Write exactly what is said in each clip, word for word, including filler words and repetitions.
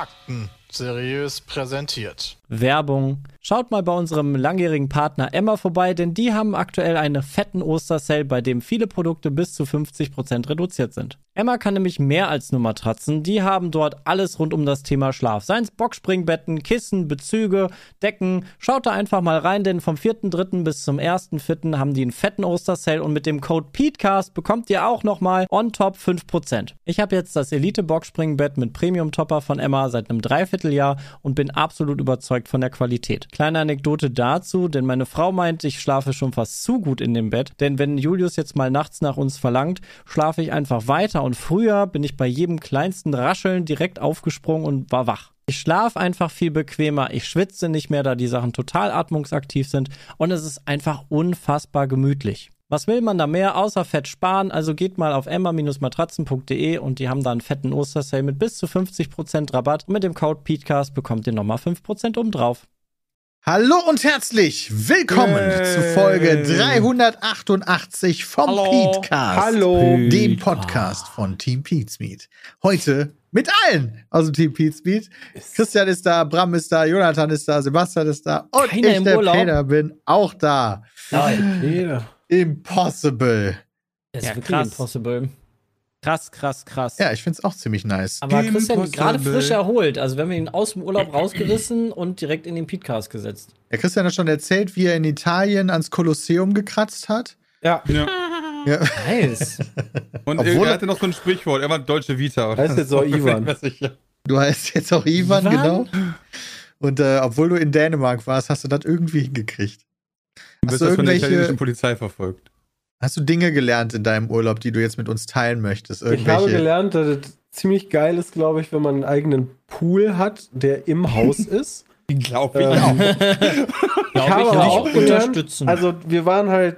Fakten seriös präsentiert. Werbung. Schaut mal bei unserem langjährigen Partner Emma vorbei, denn die haben aktuell einen fetten Ostersale, bei dem viele Produkte bis zu fünfzig Prozent reduziert sind. Emma kann nämlich mehr als nur Matratzen. Die haben dort alles rund um das Thema Schlaf. Seien es Boxspringbetten, Kissen, Bezüge, Decken. Schaut da einfach mal rein, denn vom vierten dritten bis zum ersten vierten haben die einen fetten Ostersale und mit dem Code PietCast bekommt ihr auch nochmal on top fünf Prozent. Ich habe jetzt das Elite Boxspringbett mit Premium-Topper von Emma seit einem Dreiviertel Jahr und bin absolut überzeugt von der Qualität. Kleine Anekdote dazu, denn meine Frau meint, ich schlafe schon fast zu gut in dem Bett, denn wenn Julius jetzt mal nachts nach uns verlangt, schlafe ich einfach weiter und früher bin ich bei jedem kleinsten Rascheln direkt aufgesprungen und war wach. Ich schlafe einfach viel bequemer, ich schwitze nicht mehr, da die Sachen total atmungsaktiv sind und es ist einfach unfassbar gemütlich. Was will man da mehr außer Fett sparen? Also geht mal auf emma dash matratzen punkt de und die haben da einen fetten Ostersale mit bis zu fünfzig Prozent Rabatt. Und mit dem Code PietCast bekommt ihr nochmal fünf Prozent obendrauf. Hallo und herzlich willkommen hey. zu Folge dreihundertachtundachtzig vom PietCast. Hallo. Dem Podcast von Team PietSmiet. Heute mit allen aus dem Team PietSmiet. Christian ist da, Bram ist da, Jonathan ist da, Sebastian ist da und Keiner ich, der Peter, bin auch da. Nein, Peter. Impossible. Das ist ja, wirklich krass. Impossible. Krass, krass, krass. Ja, ich find's auch ziemlich nice. Aber impossible. Christian gerade frisch erholt. Also wir haben ihn aus dem Urlaub rausgerissen und direkt in den PietCast gesetzt. Ja, Christian hat schon erzählt, wie er in Italien ans Kolosseum gekratzt hat. Ja. ja. ja. Nice. Und Obwohl, er hatte noch so ein Sprichwort. Er war Deutsche Vita. Heißt jetzt auch Ivan. Du heißt jetzt auch Ivan, Ivan? genau. Und äh, obwohl du in Dänemark warst, hast du das irgendwie hingekriegt. Du wirst von der italienischen Polizei verfolgt. Hast du Dinge gelernt in deinem Urlaub, die du jetzt mit uns teilen möchtest? Ich habe gelernt, dass es ziemlich geil ist, glaube ich, wenn man einen eigenen Pool hat, der im Haus ist. Glaube ich ähm, auch. Ich habe ich auch nicht gelernt, unterstützen. Also wir waren halt,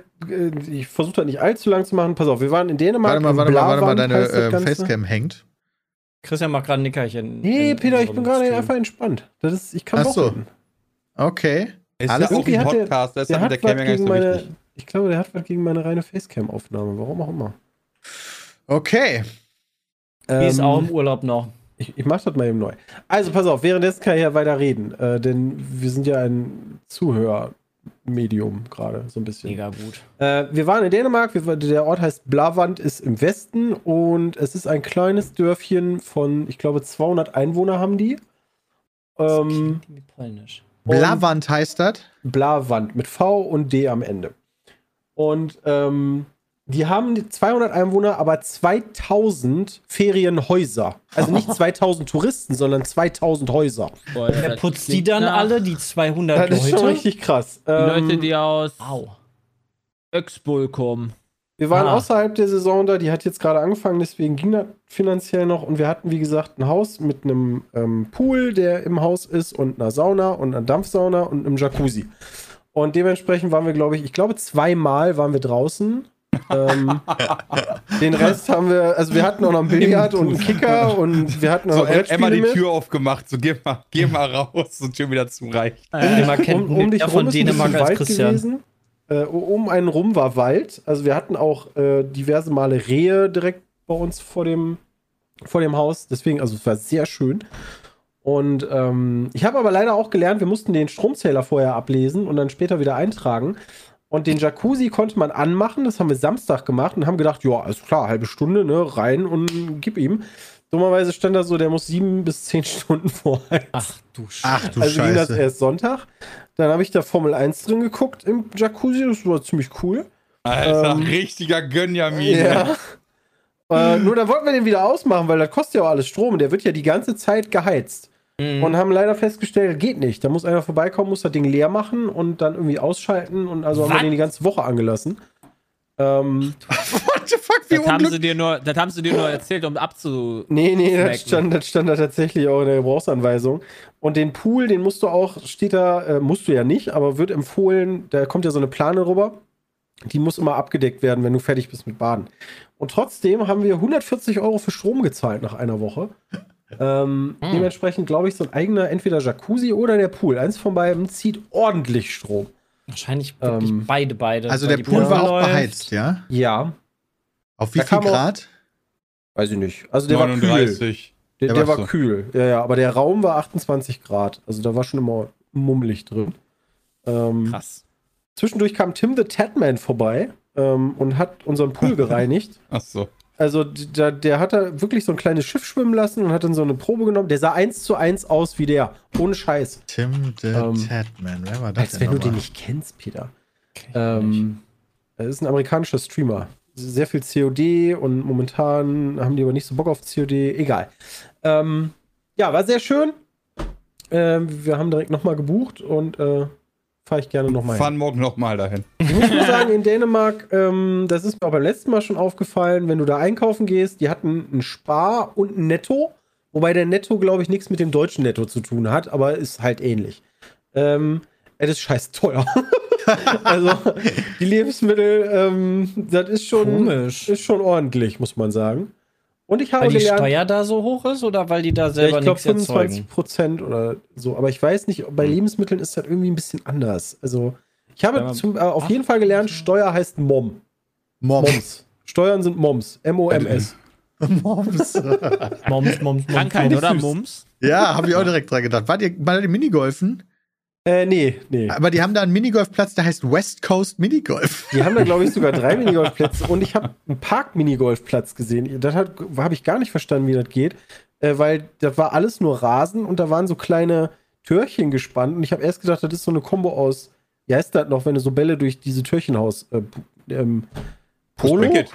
ich versuche das nicht allzu lang zu machen, pass auf, wir waren in Dänemark. Warte mal, warte mal, warte mal, deine äh, Facecam hängt. Christian macht gerade ein Nickerchen. Nee, in, Peter, in ich bin gerade einfach entspannt. Das ist, ich kann Wochenenden. Ach so, okay. Ist Alles ja auch ein Podcast, der, der hat der Cam ja gar nicht so meine, wichtig. Ich glaube, der hat was gegen meine reine Facecam-Aufnahme, warum auch immer. Okay. Die ähm, ist auch im Urlaub noch. Ich, ich mach das mal eben neu. Also pass auf, währenddessen kann ich ja weiter reden, äh, denn wir sind ja ein Zuhörmedium gerade, so ein bisschen. Mega gut. Äh, wir waren in Dänemark, wir, der Ort heißt Blåvand, ist im Westen und es ist ein kleines Dörfchen von, ich glaube, zweihundert Einwohner haben die. Ähm, das klingt wie polnisch. Blåvand heißt das? Blåvand, mit V und D am Ende. Und ähm, die haben zweihundert Einwohner, aber zweitausend Ferienhäuser. Also nicht zweitausend Touristen, sondern zweitausend Häuser. Boah, und wer putzt die dann nach. alle, die zweihundert Leute? Das ist Leute? schon richtig krass. Die ähm, Leute, die aus Ochsbüll kommen. Wir waren ah. außerhalb der Saison da, die hat jetzt gerade angefangen, deswegen ging das finanziell noch. Und wir hatten, wie gesagt, ein Haus mit einem ähm, Pool, der im Haus ist und einer Sauna und einer Dampfsauna und einem Jacuzzi. Und dementsprechend waren wir, glaube ich, ich glaube zweimal waren wir draußen. ähm, den Rest haben wir, also wir hatten auch noch einen Billard und einen Kicker und wir hatten auch so, noch Brettspiele Emma die mit. Tür aufgemacht, so geh mal, geh mal raus, so Tür wieder zureicht. Äh, Emma kennt um, um dich rum ist ein bisschen Wald gewesen. Um einen rum war Wald. Also wir hatten auch äh, diverse Male Rehe direkt bei uns vor dem, vor dem Haus. Deswegen, also es war sehr schön. Und ähm, ich habe aber leider auch gelernt, wir mussten den Stromzähler vorher ablesen und dann später wieder eintragen. Und den Jacuzzi konnte man anmachen. Das haben wir Samstag gemacht und haben gedacht, ja, alles klar, halbe Stunde, ne, rein und gib ihm. Dummerweise stand da so, der muss sieben bis zehn Stunden vorheizen. Ach du Scheiße. Also ging Scheiße. das erst Sonntag. Dann habe ich da Formel eins drin geguckt im Jacuzzi. Das war ziemlich cool. Alter, ähm, richtiger Gönjamin. Ja. äh, nur dann wollten wir den wieder ausmachen, weil das kostet ja auch alles Strom. Der wird ja die ganze Zeit geheizt. Mhm. Und haben leider festgestellt, geht nicht. Da muss einer vorbeikommen, muss das Ding leer machen und dann irgendwie ausschalten. Und also Was? haben wir den die ganze Woche angelassen. Ähm, What the fuck, wie das, haben sie dir nur, das haben sie dir nur erzählt, um abzu. Nee, nee, das stand, das stand da tatsächlich auch in der Gebrauchsanweisung. Und den Pool, den musst du auch, steht da, äh, musst du ja nicht, aber wird empfohlen, da kommt ja so eine Plane rüber, die muss immer abgedeckt werden, wenn du fertig bist mit Baden. Und trotzdem haben wir hundertvierzig Euro für Strom gezahlt nach einer Woche. Ähm, hm. Dementsprechend glaube ich, so ein eigener, entweder Jacuzzi oder der Pool, eins von beiden zieht ordentlich Strom. Wahrscheinlich wirklich ähm, beide, beide. Also der Pool war auch beheizt, ja? Ja. Auf wie viel Grad? Weiß ich nicht. Also der war kühl. Der, der, der war so kühl, ja, ja, aber der Raum war achtundzwanzig Grad, also da war schon immer mummelig drin. Ähm, Krass. Zwischendurch kam TimTheTatman vorbei ähm, und hat unseren Pool gereinigt. Ach so. Also der, der hat da wirklich so ein kleines Schiff schwimmen lassen und hat dann so eine Probe genommen. Der sah eins zu eins aus wie der, ohne Scheiß. TimTheTatman, ähm, wer war das als denn? Als wenn du den nicht kennst, Peter. Ähm, er ist ein amerikanischer Streamer. Sehr viel C O D und momentan haben die aber nicht so Bock auf C O D. Egal. Ähm, ja, war sehr schön. Ähm, wir haben direkt nochmal gebucht und äh, fahre ich gerne nochmal hin. Fahren morgen nochmal dahin. Ich muss nur sagen, in Dänemark, ähm, das ist mir auch beim letzten Mal schon aufgefallen, wenn du da einkaufen gehst, die hatten ein Spar und ein Netto. Wobei der Netto, glaube ich, nichts mit dem deutschen Netto zu tun hat, aber ist halt ähnlich. Ähm, es ist scheiß teuer. Also, die Lebensmittel, ähm, das ist schon, ist schon ordentlich, muss man sagen. Und ich habe weil die gelernt, Steuer da so hoch ist oder weil die da selber ja, nichts erzeugen? Ich glaube fünfundzwanzig Prozent oder so. Aber ich weiß nicht, bei Lebensmitteln ist das irgendwie ein bisschen anders. Also, ich habe zum, äh, auf jeden Fall gelernt, Steuer heißt Mom. Moms. Moms. Steuern sind Moms. M O M S. Moms. Moms, Moms, Krankheit, oder? Moms? Ja, habe ich auch direkt dran gedacht. Wart ihr mal an den Minigolfen? Äh, nee, nee. Aber die haben da einen Minigolfplatz, der heißt West Coast Minigolf. Die haben da, glaube ich, sogar drei Minigolfplätze und ich habe einen Park-Minigolfplatz gesehen. Das habe ich gar nicht verstanden, wie das geht, äh, weil das war alles nur Rasen und da waren so kleine Türchen gespannt und ich habe erst gedacht, das ist so eine Kombo aus, wie heißt das noch, wenn du so Bälle durch diese Türchen haust? Äh, ähm, Polo? Cricket.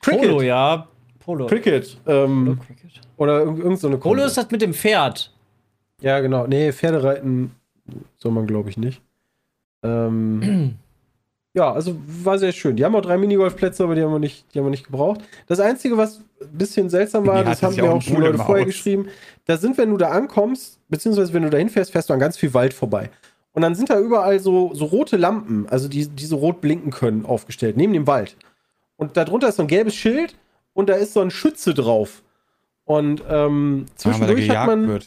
Cricket. Polo, ja. Polo. Cricket. Ähm, Polo, Cricket. Oder irgend so eine Kombo. Polo ist das mit dem Pferd. Ja, genau. Nee, Pferdereiten soll man, glaube ich, nicht. Ähm, ja, also war sehr schön. Die haben auch drei Minigolfplätze, aber die haben wir nicht, die haben wir nicht gebraucht. Das Einzige, was ein bisschen seltsam war, ja, das, das haben wir auch schon Leute vorher geschrieben, da sind, wenn du da ankommst, beziehungsweise wenn du da hinfährst, fährst du an ganz viel Wald vorbei. Und dann sind da überall so, so rote Lampen, also die, die so rot blinken können, aufgestellt, neben dem Wald. Und darunter ist so ein gelbes Schild und da ist so ein Schütze drauf. Und ähm, zwischendurch hat man... Wird.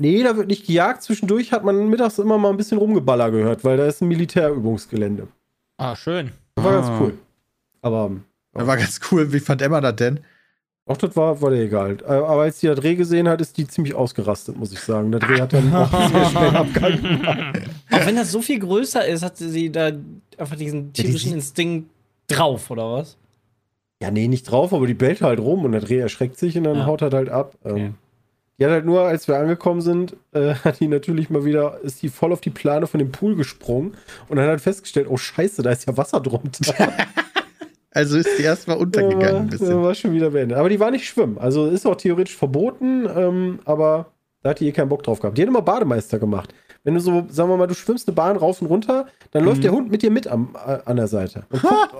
Nee, da wird nicht gejagt. Zwischendurch hat man mittags immer mal ein bisschen Rumgeballer gehört, weil da ist ein Militärübungsgelände. Ah, schön. Das war ah. ganz cool. Aber. Das war ganz cool. Wie fand Emma das denn? Auch das war, war der egal. Aber als die das Reh gesehen hat, ist die ziemlich ausgerastet, muss ich sagen. Das Reh hat dann auch sehr schnell abgehalten. Auch wenn das so viel größer ist, hat sie da einfach diesen tierischen Instinkt drauf, oder was? Ja, nee, nicht drauf, aber die bellt halt rum und das Reh erschreckt sich und dann ja. haut das halt ab. Okay. Die hat halt nur, als wir angekommen sind, äh, hat die natürlich mal wieder, ist die voll auf die Plane von dem Pool gesprungen und dann hat halt festgestellt, oh scheiße, da ist ja Wasser drunter. Also ist die erstmal untergegangen ja, ein bisschen. War schon wieder beendet. Aber die war nicht schwimmen. Also ist auch theoretisch verboten, ähm, aber da hat die eh keinen Bock drauf gehabt. Die hat immer Bademeister gemacht. Wenn du so, sagen wir mal, du schwimmst eine Bahn rauf und runter, dann mhm. läuft der Hund mit dir mit am, äh, an der Seite. Und guckt,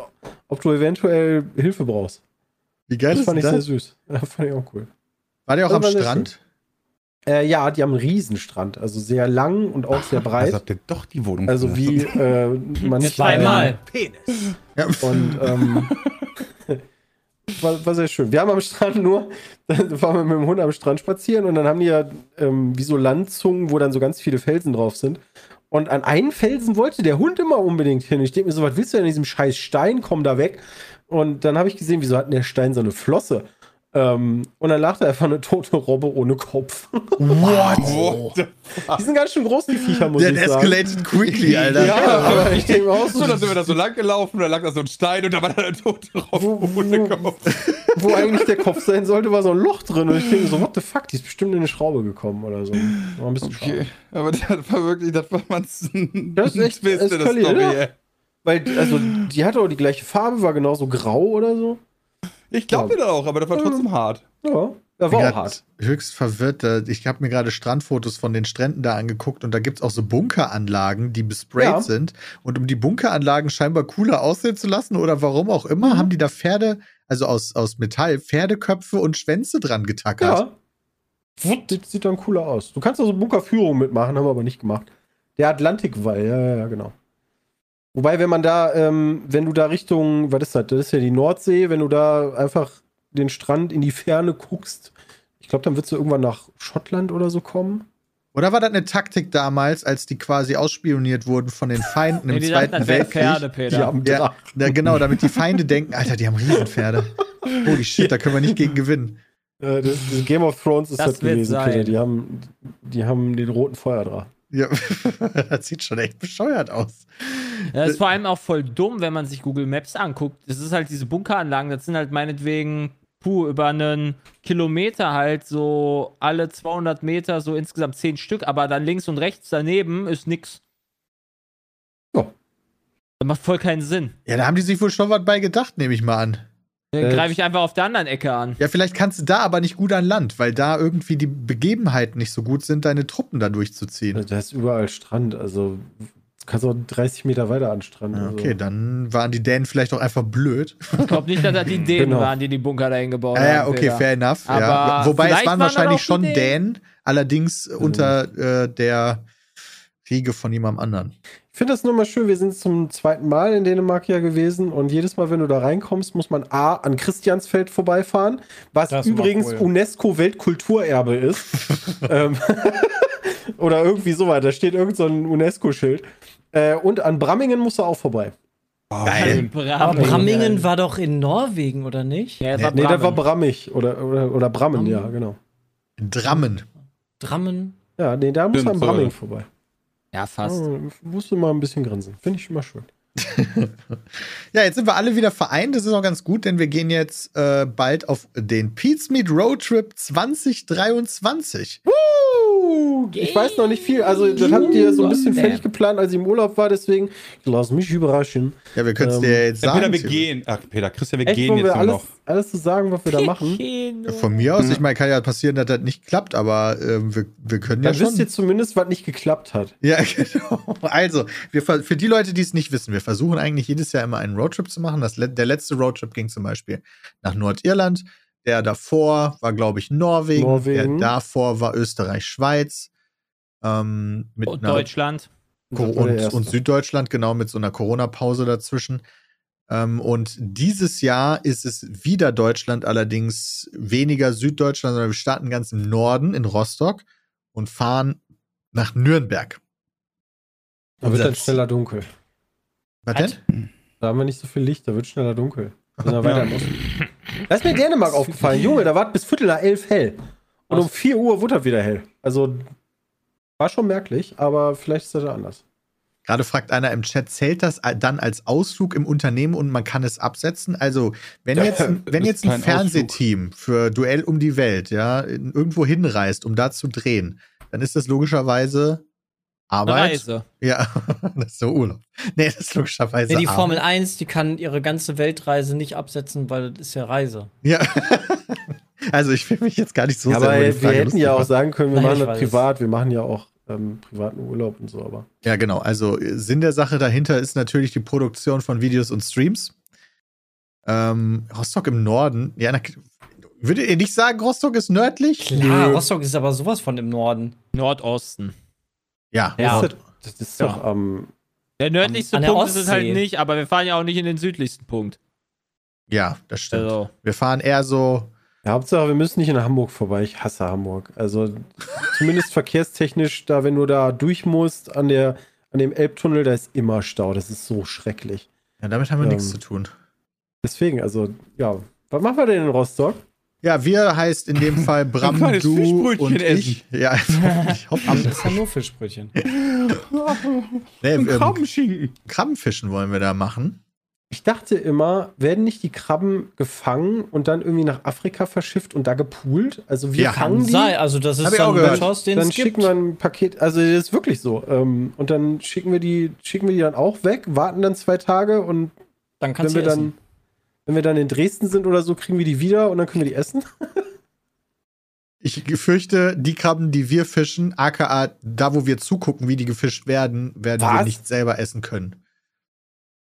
ob du eventuell Hilfe brauchst. Wie geil das ist das? Das fand ich sehr süß. Ja, fand ich auch cool. War der auch also am Strand? Äh, ja, die haben einen Riesenstrand, also sehr lang und auch Ach, sehr breit. Also habt ihr doch die Wohnung. Also wie äh, man zweimal Penis. Ja. Und ähm, war, war sehr schön. Wir haben am Strand nur, dann waren wir mit dem Hund am Strand spazieren und dann haben die ja ähm, wie so Landzungen, wo dann so ganz viele Felsen drauf sind. Und an einen Felsen wollte der Hund immer unbedingt hin. Ich denke mir so, was willst du denn in diesem scheiß Stein? Komm da weg. Und dann habe ich gesehen, wieso hat denn der Stein so eine Flosse? Ähm, und dann lag da einfach eine tote Robbe ohne Kopf. What? Oh. Die sind ganz schön groß, die Viecher, muss That ich sagen. Der escalated quickly, Alter. Ja, aber ich denke auch so. Dann sind wir da so lang gelaufen, da lag da so ein Stein und da war da eine tote Robbe wo, ohne Kopf. Wo eigentlich der Kopf sein sollte, war so ein Loch drin. Und ich denke so, what the fuck, die ist bestimmt in eine Schraube gekommen oder so. War ein bisschen okay. Aber das war wirklich, das war man Das ist echt das Story, ja. Weil, also, die hatte auch die gleiche Farbe, war genauso grau oder so. Ich glaube ja. dir da auch, aber das war trotzdem ja. hart. Ja, das war auch hart. Höchst verwirrt. Ich habe mir gerade Strandfotos von den Stränden da angeguckt und da gibt es auch so Bunkeranlagen, die besprayt ja. sind. Und um die Bunkeranlagen scheinbar cooler aussehen zu lassen oder warum auch immer, mhm. haben die da Pferde, also aus, aus Metall, Pferdeköpfe und Schwänze dran getackert. Ja. Das sieht dann cooler aus. Du kannst also Bunkerführung mitmachen, haben wir aber nicht gemacht. Der Atlantikwall, ja, ja, genau. Wobei, wenn man da, ähm, wenn du da Richtung, was ist das, das ist ja die Nordsee, wenn du da einfach den Strand in die Ferne guckst, ich glaube, dann würdest du irgendwann nach Schottland oder so kommen. Oder war das eine Taktik damals, als die quasi ausspioniert wurden von den Feinden im Zweiten Weltkrieg? Pferde, Peter. Die haben ja, ja, genau, damit die Feinde denken, Alter, die haben Riesenpferde. Holy shit, da können wir nicht gegen gewinnen. Äh, das, das Game of Thrones ist das, das gewesen, sein. Peter. Die haben, die haben den roten Feuerdrachen. Ja, das sieht schon echt bescheuert aus. Ja, das ist vor allem auch voll dumm, wenn man sich Google Maps anguckt. Das ist halt diese Bunkeranlagen, das sind halt meinetwegen, puh, über einen Kilometer halt so alle zweihundert Meter, so insgesamt zehn Stück, aber dann links und rechts daneben ist nix. Ja. Das macht voll keinen Sinn. Ja, da haben die sich wohl schon was bei gedacht, nehme ich mal an. Dann greife ich einfach auf der anderen Ecke an. Ja, vielleicht kannst du da aber nicht gut an Land, weil da irgendwie die Begebenheiten nicht so gut sind, deine Truppen da durchzuziehen. Also da ist überall Strand, also du kannst auch dreißig Meter weiter an den Strand. Ja, okay, so. Dann waren die Dänen vielleicht auch einfach blöd. Ich glaube nicht, dass das die Dänen genau. waren, die die Bunker dahin gebaut haben. Ja, ja, okay, fair enough. Aber ja. Wobei, es waren wahrscheinlich schon Dänen, Dänen allerdings mhm. unter äh, der Riege von jemandem anderen. Ich finde das nur mal schön, wir sind zum zweiten Mal in Dänemark ja gewesen und jedes Mal, wenn du da reinkommst, muss man A, an Christiansfeld vorbeifahren, was das übrigens UNESCO-Weltkulturerbe ist. ähm, oder irgendwie so weiter, da steht irgend so ein UNESCO-Schild. Äh, und an Brammingen musst du auch vorbei. Oh, geil. Brammingen. Aber Brammingen war doch in Norwegen, oder nicht? Ja, das nee, nee, da war Brammig oder, oder, oder Brammen, Brammen, ja, genau. Drammen. Drammen? Ja, nee, da muss man an Bramming vorbei. Ja, fast. Oh, musst du mal ein bisschen grinsen. Finde ich immer schön. Ja, jetzt sind wir alle wieder vereint. Das ist auch ganz gut, denn wir gehen jetzt äh, bald auf den PietSmiet Roadtrip zwanzig dreiundzwanzig. Woo! Ich weiß noch nicht viel. Also, das habt ihr so ein bisschen fertig geplant, als ich im Urlaub war. Deswegen, lass mich überraschen. Ja, wir können es ähm, dir jetzt sagen. Peter, wir gehen. Ach, Peter, Christian, wir Echt, gehen jetzt wir nur alles, noch. Alles zu sagen, was wir da machen. Ja, von mir aus, ich meine, kann ja passieren, dass das nicht klappt, aber äh, wir, wir können ja, ja schon. Dann wisst ihr zumindest, was nicht geklappt hat. Ja, genau. Also, wir, für die Leute, die es nicht wissen, wir versuchen eigentlich jedes Jahr immer einen Roadtrip zu machen. Das, der letzte Roadtrip ging zum Beispiel nach Nordirland. Der davor war, glaube ich, Norwegen. Norwegen. Der davor war Österreich, Schweiz. Ähm, mit und Deutschland. Und, und Süddeutschland, genau, mit so einer Corona-Pause dazwischen. Ähm, und dieses Jahr ist es wieder Deutschland, allerdings weniger Süddeutschland, sondern wir starten ganz im Norden, in Rostock, und fahren nach Nürnberg. Da wird dann schneller dunkel. Was denn? Da haben wir nicht so viel Licht, da wird schneller dunkel. Ja. Das ist mir Dänemark aufgefallen. Junge, da war bis Viertel nach elf hell. Und um vier Uhr wurde das wieder hell. Also war schon merklich, aber vielleicht ist das anders. Gerade fragt einer im Chat, zählt das dann als Ausflug im Unternehmen und man kann es absetzen? Also, wenn ja, jetzt, wenn jetzt ein Fernsehteam Ausflug. Für Duell um die Welt ja irgendwo hinreist, um da zu drehen, dann ist das logischerweise Arbeit. Reise. Ja, das ist so Urlaub. Nee, das ist logischerweise nee, die Formel Arbeit. eins, die kann ihre ganze Weltreise nicht absetzen, weil das ist ja Reise. Ja, also ich will mich jetzt gar nicht so ja, sehr aber die wir hätten ja auch sagen können, wir Nein, machen das privat, wir machen ja auch ähm, privaten Urlaub und so, aber. Ja, genau, also Sinn der Sache dahinter ist natürlich die Produktion von Videos und Streams. Ähm, Rostock im Norden, ja, na, würdet ihr nicht sagen, Rostock ist nördlich? Klar, Nö. Rostock ist aber sowas von im Norden. Nordosten. Ja, ja. Das, das ist ja. doch am. Der nördlichste am, Punkt der ist es halt nicht, aber wir fahren ja auch nicht in den südlichsten Punkt. Ja, das stimmt. Also. Wir fahren eher so. Ja, Hauptsache, wir müssen nicht in Hamburg vorbei. Ich hasse Hamburg. Also zumindest verkehrstechnisch, da wenn du da durch musst an, der, an dem Elbtunnel, da ist immer Stau. Das ist so schrecklich. Ja, damit haben wir ähm, nichts zu tun. Deswegen, also, ja. Was machen wir denn in Rostock? Ja, wir heißt in dem Fall Bram, du und ich. Ja, also, ich hoffe, das ist ja nur Fischbrötchen. Nee, ähm, Krabbenschinken. Krabbenfischen wollen wir da machen. Ich dachte immer, werden nicht die Krabben gefangen und dann irgendwie nach Afrika verschifft und da gepoolt? Also wir ja, fangen die. Sei, also das ist dann ein Chance, den dann es schicken gibt. Wir ein Paket, also das ist wirklich so. Und dann schicken wir die, schicken wir die dann auch weg, warten dann zwei Tage und dann kannst du dann. Wenn wir dann in Dresden sind oder so, kriegen wir die wieder und dann können wir die essen? Ich fürchte, die Krabben, die wir fischen, aka da, wo wir zugucken, wie die gefischt werden, werden Was? wir nicht selber essen können.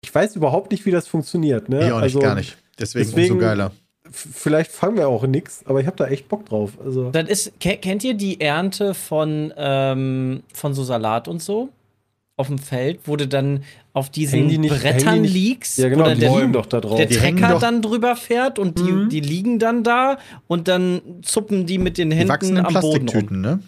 Ich weiß überhaupt nicht, wie das funktioniert. Ne? Ich auch nicht, also, gar nicht. Deswegen, deswegen umso geiler. Vielleicht fangen wir auch nix, aber ich habe da echt Bock drauf. Also. Das ist, kennt ihr die Ernte von, ähm, von so Salat und so? Auf dem Feld, wo du dann auf diesen die nicht, Brettern die liegst, ja, genau, oder der, doch da drauf. der Trecker dann drüber fährt und die, mhm. die liegen dann da und dann zuppen die mit den Händen am Boden rum. Ne?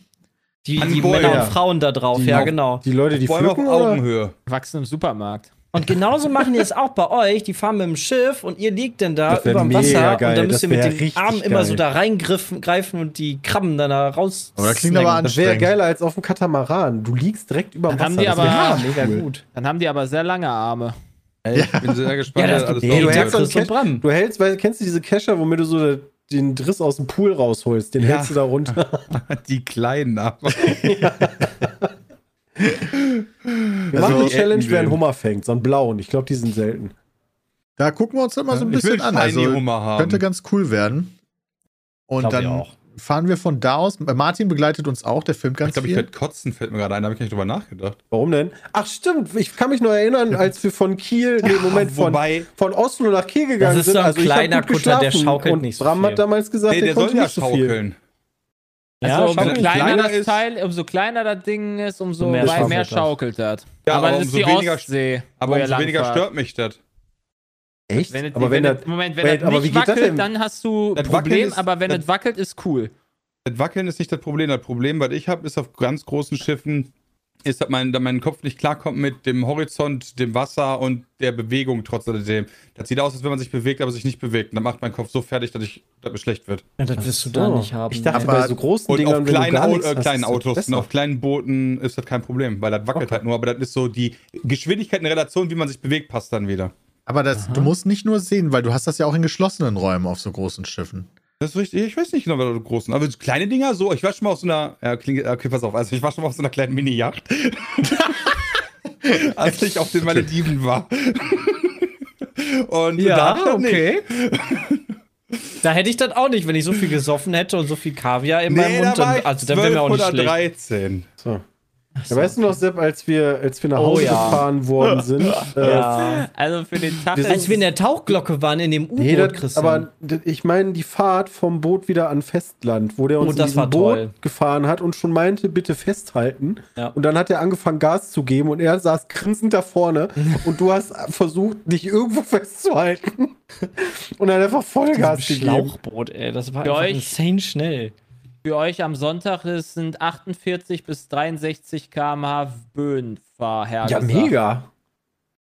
Die, die Männer ja. und Frauen da drauf, die ja genau. Die Leute, die Bäume auf Augenhöhe. Wachsen im Supermarkt. Und genauso machen die das auch bei euch. Die fahren mit dem Schiff und ihr liegt dann da überm Wasser. Geil. Und dann müsst ihr mit den Armen geil. immer so da reingreifen greifen und die Krabben dann da raus. Aber das klingt aber anstrengend. Das wäre geiler als auf dem Katamaran. Du liegst direkt überm Wasser. Haben die das aber ja, mega cool. gut. Dann haben die aber sehr lange Arme. Ey, ich ja. bin sehr gespannt. Ja, das alles nee, du, hältst das Cash, du hältst, weil kennst du diese Kescher, womit du so den Driss aus dem Pool rausholst? Den ja. hältst du da runter. Die kleinen aber. Ja. Wir also machen eine Challenge, wer einen Hummer fängt, so einen blauen. Ich glaube, die sind selten. Da gucken wir uns dann mal so ein ich bisschen an. Also, könnte ganz cool werden. Und dann fahren wir von da aus. Martin begleitet uns auch, der filmt ganz ich glaub, viel. Ich glaube, ich werde kotzen, fällt mir gerade ein, da habe ich nicht drüber nachgedacht. Warum denn? Ach stimmt, ich kann mich noch erinnern, als wir von Kiel, nee, Moment, Ach, wobei, von, von Oslo nach Kiel gegangen sind. Das ist so ein also, kleiner Kutter, der schaukelt nicht so viel. Und Bram hat damals gesagt, nee, der, der konnte nicht so schaukeln. Viel. Ja, also, umso kleiner das ist, Teil, umso kleiner das Ding ist, umso mehr, schaukelt mehr schaukelt das. Ja, aber, aber das ist die weniger, Ostsee. Aber umso weniger stört mich das. Echt? Wenn aber wenn das, Moment, wenn wait, das nicht wackelt, dann hast du ein Problem, ist, aber wenn es wackelt, ist cool. Das Wackeln ist nicht das Problem. Das Problem, was ich habe, ist auf ganz großen Schiffen, ist, dass mein, dass mein Kopf nicht klarkommt mit dem Horizont, dem Wasser und der Bewegung trotz alledem. Das sieht aus, als wenn man sich bewegt, aber sich nicht bewegt. Und dann macht mein Kopf so fertig, dass ich dass mir schlecht wird. Ja, das wirst du da oh. nicht haben. Ich dachte, aber bei so großen und Dingern, auf kleinen, Au äh, kleinen Autos und auf kleinen Booten ist das kein Problem, weil das wackelt okay. halt nur. Aber das ist so die Geschwindigkeit in Relation, wie man sich bewegt, passt dann wieder. Aber das, du musst nicht nur sehen, weil du hast das ja auch in geschlossenen Räumen auf so großen Schiffen. Das ist richtig. Ich weiß nicht genau, was die großen. Aber kleine Dinger so. Ich war schon mal auf so einer. Ja, klingt, okay, pass auf. Also, ich war schon mal auf so einer kleinen Mini-Yacht. Als ich auf den Malediven war. Und ja, da okay. Da hätte ich das auch nicht, wenn ich so viel gesoffen hätte und so viel Kaviar in nee, meinem Mund. Da war ich also, dann wäre mir auch nicht schlecht. dreizehn. So. So. Ja, weißt du noch, Sepp, als wir, als wir nach Hause oh, ja. gefahren worden sind? äh, ja. Also für den Tag, wir als wir in der Tauchglocke waren, in dem U-Boot, nee, das, Christian. Aber ich meine, die Fahrt vom Boot wieder an Festland, wo der uns oh, in Boot toll. gefahren hat und schon meinte, bitte festhalten. Ja. Und dann hat er angefangen, Gas zu geben und er saß grinsend da vorne und du hast versucht, dich irgendwo festzuhalten. Und dann einfach Vollgas gegeben. Schlauchboot, ey, das war einfach insane schnell. Für euch am Sonntag sind achtundvierzig bis dreiundsechzig Kilometer pro Stunde Böen vorhergesagt. Ja, mega.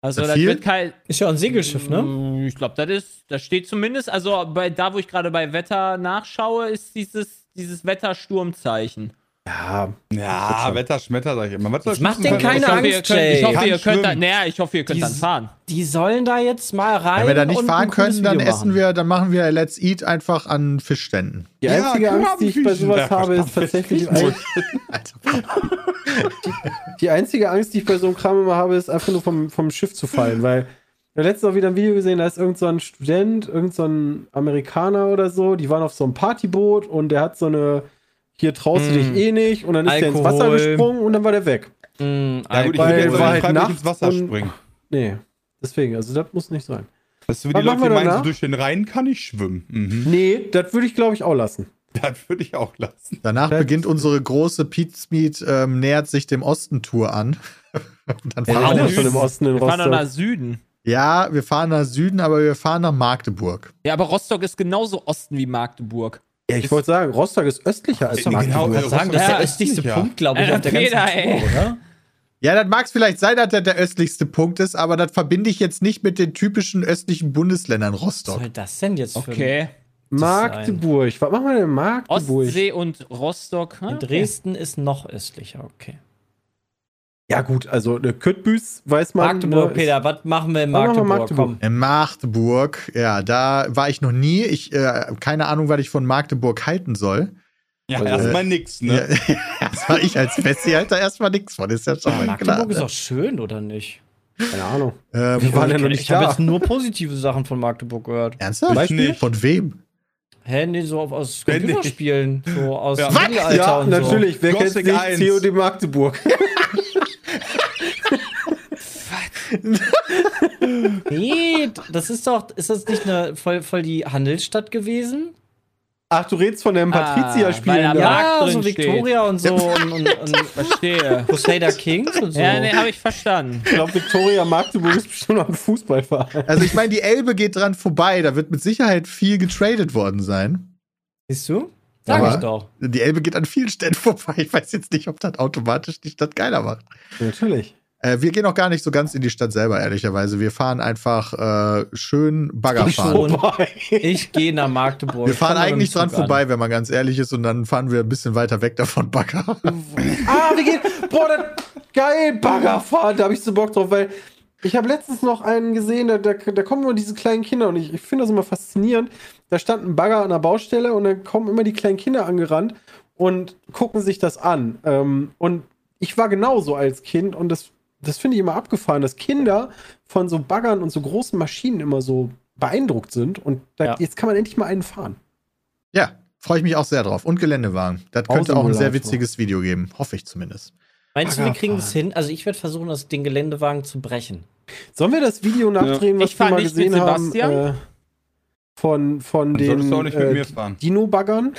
Also das, das wird kein. Ist ja ein Segelschiff, ne? Ich glaube, das ist. Das steht zumindest. Also bei, da, wo ich gerade bei Wetter nachschaue, ist dieses, dieses Wettersturmzeichen. Ja, ja Wetterschmetter, sag ich immer. Was das macht denn keine Angst, ich hoffe, Angst, ihr könnt, ich hoffe, ihr könnt dann, naja, ich hoffe, ihr könnt die, dann fahren. Die sollen da jetzt mal rein. Wenn wir da nicht fahren können, dann Video essen machen. wir, dann machen wir Let's Eat einfach an Fischständen. Die einzige ja, Angst, die ich bei sowas ja, habe, ist tatsächlich. die, die einzige Angst, die ich bei so einem Kram immer habe, ist einfach nur vom, vom Schiff zu fallen, weil. Ich habe letztens auch wieder ein Video gesehen, da ist irgend so ein Student, irgend so ein Amerikaner oder so, die waren auf so einem Partyboot und der hat so eine. Hier traust du dich mm. eh nicht und dann ist Alkohol. der ins Wasser gesprungen und dann war der weg. Mm, ja, gut, ich weil, will war halt nachts ins Wasser und, springen. Nee, deswegen, also das muss nicht sein. Das sind die Leute, die meinen, so durch den Rhein kann ich schwimmen. Mhm. Nee, das würde ich glaube ich auch lassen. Das würde ich auch lassen. Danach das beginnt unsere große PietSmiet ähm, nähert sich dem Osten-Tour an. Und dann fahren wir schon im Osten in Rostock. Wir fahren nach Süden. Ja, wir fahren nach Süden, aber wir fahren nach Magdeburg. Ja, aber Rostock ist genauso Osten wie Magdeburg. Ja, ich wollte sagen, Rostock ist östlicher als Magdeburg. Genau, sagen, das ist der östlichste ja. Punkt, glaube ich, ja, auf der ganzen Tour, oder? Ja, das mag es vielleicht sein, dass das der östlichste Punkt ist, aber das verbinde ich jetzt nicht mit den typischen östlichen Bundesländern Rostock. Was soll das denn jetzt okay. für Okay. Magdeburg. Was machen wir denn in Magdeburg? Ostsee und Rostock. Hm? In Dresden okay. ist noch östlicher, okay. Ja gut, also eine Köttbüß weiß man. Magdeburg, Peter, was machen wir in Magdeburg? Magdeburg. In Magdeburg, ja, da war ich noch nie. Ich äh, keine Ahnung, was ich von Magdeburg halten soll. Ja, also, erstmal nix, ne? Ja, erstmal ich als Fessi halt da erstmal nix von. Ist ja schon mal Magdeburg klar, ist ne? auch schön, oder nicht? Keine Ahnung. Ähm, Wir waren ja noch nicht ich habe jetzt nur positive Sachen von Magdeburg gehört. Ernsthaft? Beispiel? Von wem? Handy so aus Computerspielen, so aus ja. Mittelalter ja, und so. Ja, natürlich. Wer kennt nicht C O D Magdeburg? Nee, das ist doch, ist das nicht eine voll, voll die Handelsstadt gewesen? Ach, du redest von dem Patrizierspielen. Ah, ja, so Victoria und so. und, und, und verstehe. Crusader Kings und so. Ja, nee, hab ich verstanden. Ich glaube, Victoria Magdeburg ist bestimmt noch ein Fußballverein. Also, ich meine, die Elbe geht dran vorbei. Da wird mit Sicherheit viel getradet worden sein. Siehst du? Sag aber ich doch. Die Elbe geht an vielen Städten vorbei. Ich weiß jetzt nicht, ob das automatisch die Stadt geiler macht. Ja, natürlich. Äh, wir gehen auch gar nicht so ganz in die Stadt selber, ehrlicherweise. Wir fahren einfach äh, schön Baggerfahren. Ich, ich gehe nach Magdeburg. Wir fahren eigentlich dran vorbei, an. wenn man ganz ehrlich ist. Und dann fahren wir ein bisschen weiter weg davon, Bagger. Ah, wir gehen, boah, das, geil, Baggerfahren. Da habe ich so Bock drauf, weil ich habe letztens noch einen gesehen, da, da, da kommen immer diese kleinen Kinder. Und ich, ich finde das immer faszinierend. Da stand ein Bagger an der Baustelle und dann kommen immer die kleinen Kinder angerannt und gucken sich das an. Ähm, und ich war genauso als Kind und das Das finde ich immer abgefahren, dass Kinder von so Baggern und so großen Maschinen immer so beeindruckt sind. Und da, ja. jetzt kann man endlich mal einen fahren. Ja, freue ich mich auch sehr drauf. Und Geländewagen. Das könnte auch ein sehr witziges Video geben. Hoffe ich zumindest. Meinst du, wir kriegen das hin? Also ich werde versuchen, das, den Geländewagen zu brechen. Sollen wir das Video nachdrehen, ja. was ich wir mal gesehen haben? Äh, von von den äh, Dino-Baggern?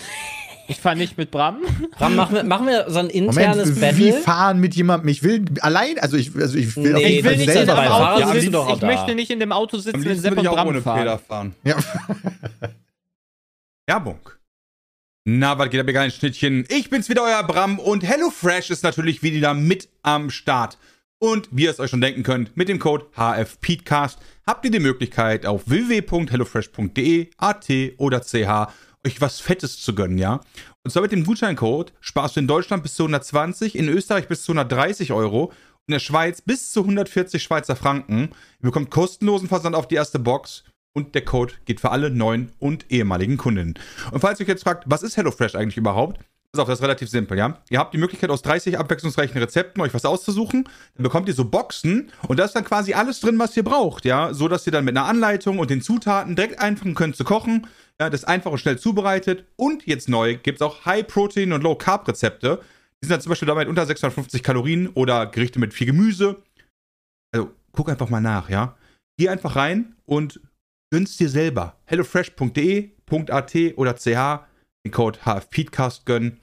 Ich fahre nicht mit Bram. Bram, machen wir, machen wir so ein internes Moment, Battle. Wie fahren mit jemandem? Ich will allein, also ich, also ich will, nee, ich will nicht selber in dem Auto ja, sitzen. Ich da. möchte nicht in dem Auto sitzen, wenn Sepp und Bram ohne fahren. Peter fahren. Ja. Werbung. Na, was geht ab, ihr geilen Schnittchen? Ich bin's wieder, euer Bram. Und HelloFresh ist natürlich wieder mit am Start. Und wie ihr es euch schon denken könnt, mit dem Code H F Pietcast habt ihr die Möglichkeit, auf w w w punkt hellofresh punkt d e, at oder ch euch was Fettes zu gönnen, ja? Und zwar mit dem Gutscheincode sparst du in Deutschland bis zu hundertzwanzig, in Österreich bis zu hundertdreißig Euro und in der Schweiz bis zu hundertvierzig Schweizer Franken. Ihr bekommt kostenlosen Versand auf die erste Box und der Code geht für alle neuen und ehemaligen Kundinnen. Und falls ihr euch jetzt fragt, was ist HelloFresh eigentlich überhaupt? Pass auf, das ist relativ simpel, ja? Ihr habt die Möglichkeit, aus dreißig abwechslungsreichen Rezepten euch was auszusuchen. Dann bekommt ihr so Boxen und da ist dann quasi alles drin, was ihr braucht, ja? So, dass ihr dann mit einer Anleitung und den Zutaten direkt anfangen könnt zu kochen. Ja, das ist einfach und schnell zubereitet. Und jetzt neu gibt es auch High-Protein- und Low-Carb-Rezepte. Die sind dann zum Beispiel damit unter sechshundertfünfzig Kalorien oder Gerichte mit viel Gemüse. Also, guck einfach mal nach, ja? Geh einfach rein und gönn's dir selber. hellofresh punkt d e, .at oder ch. Den Code H F Pietcast gönnen.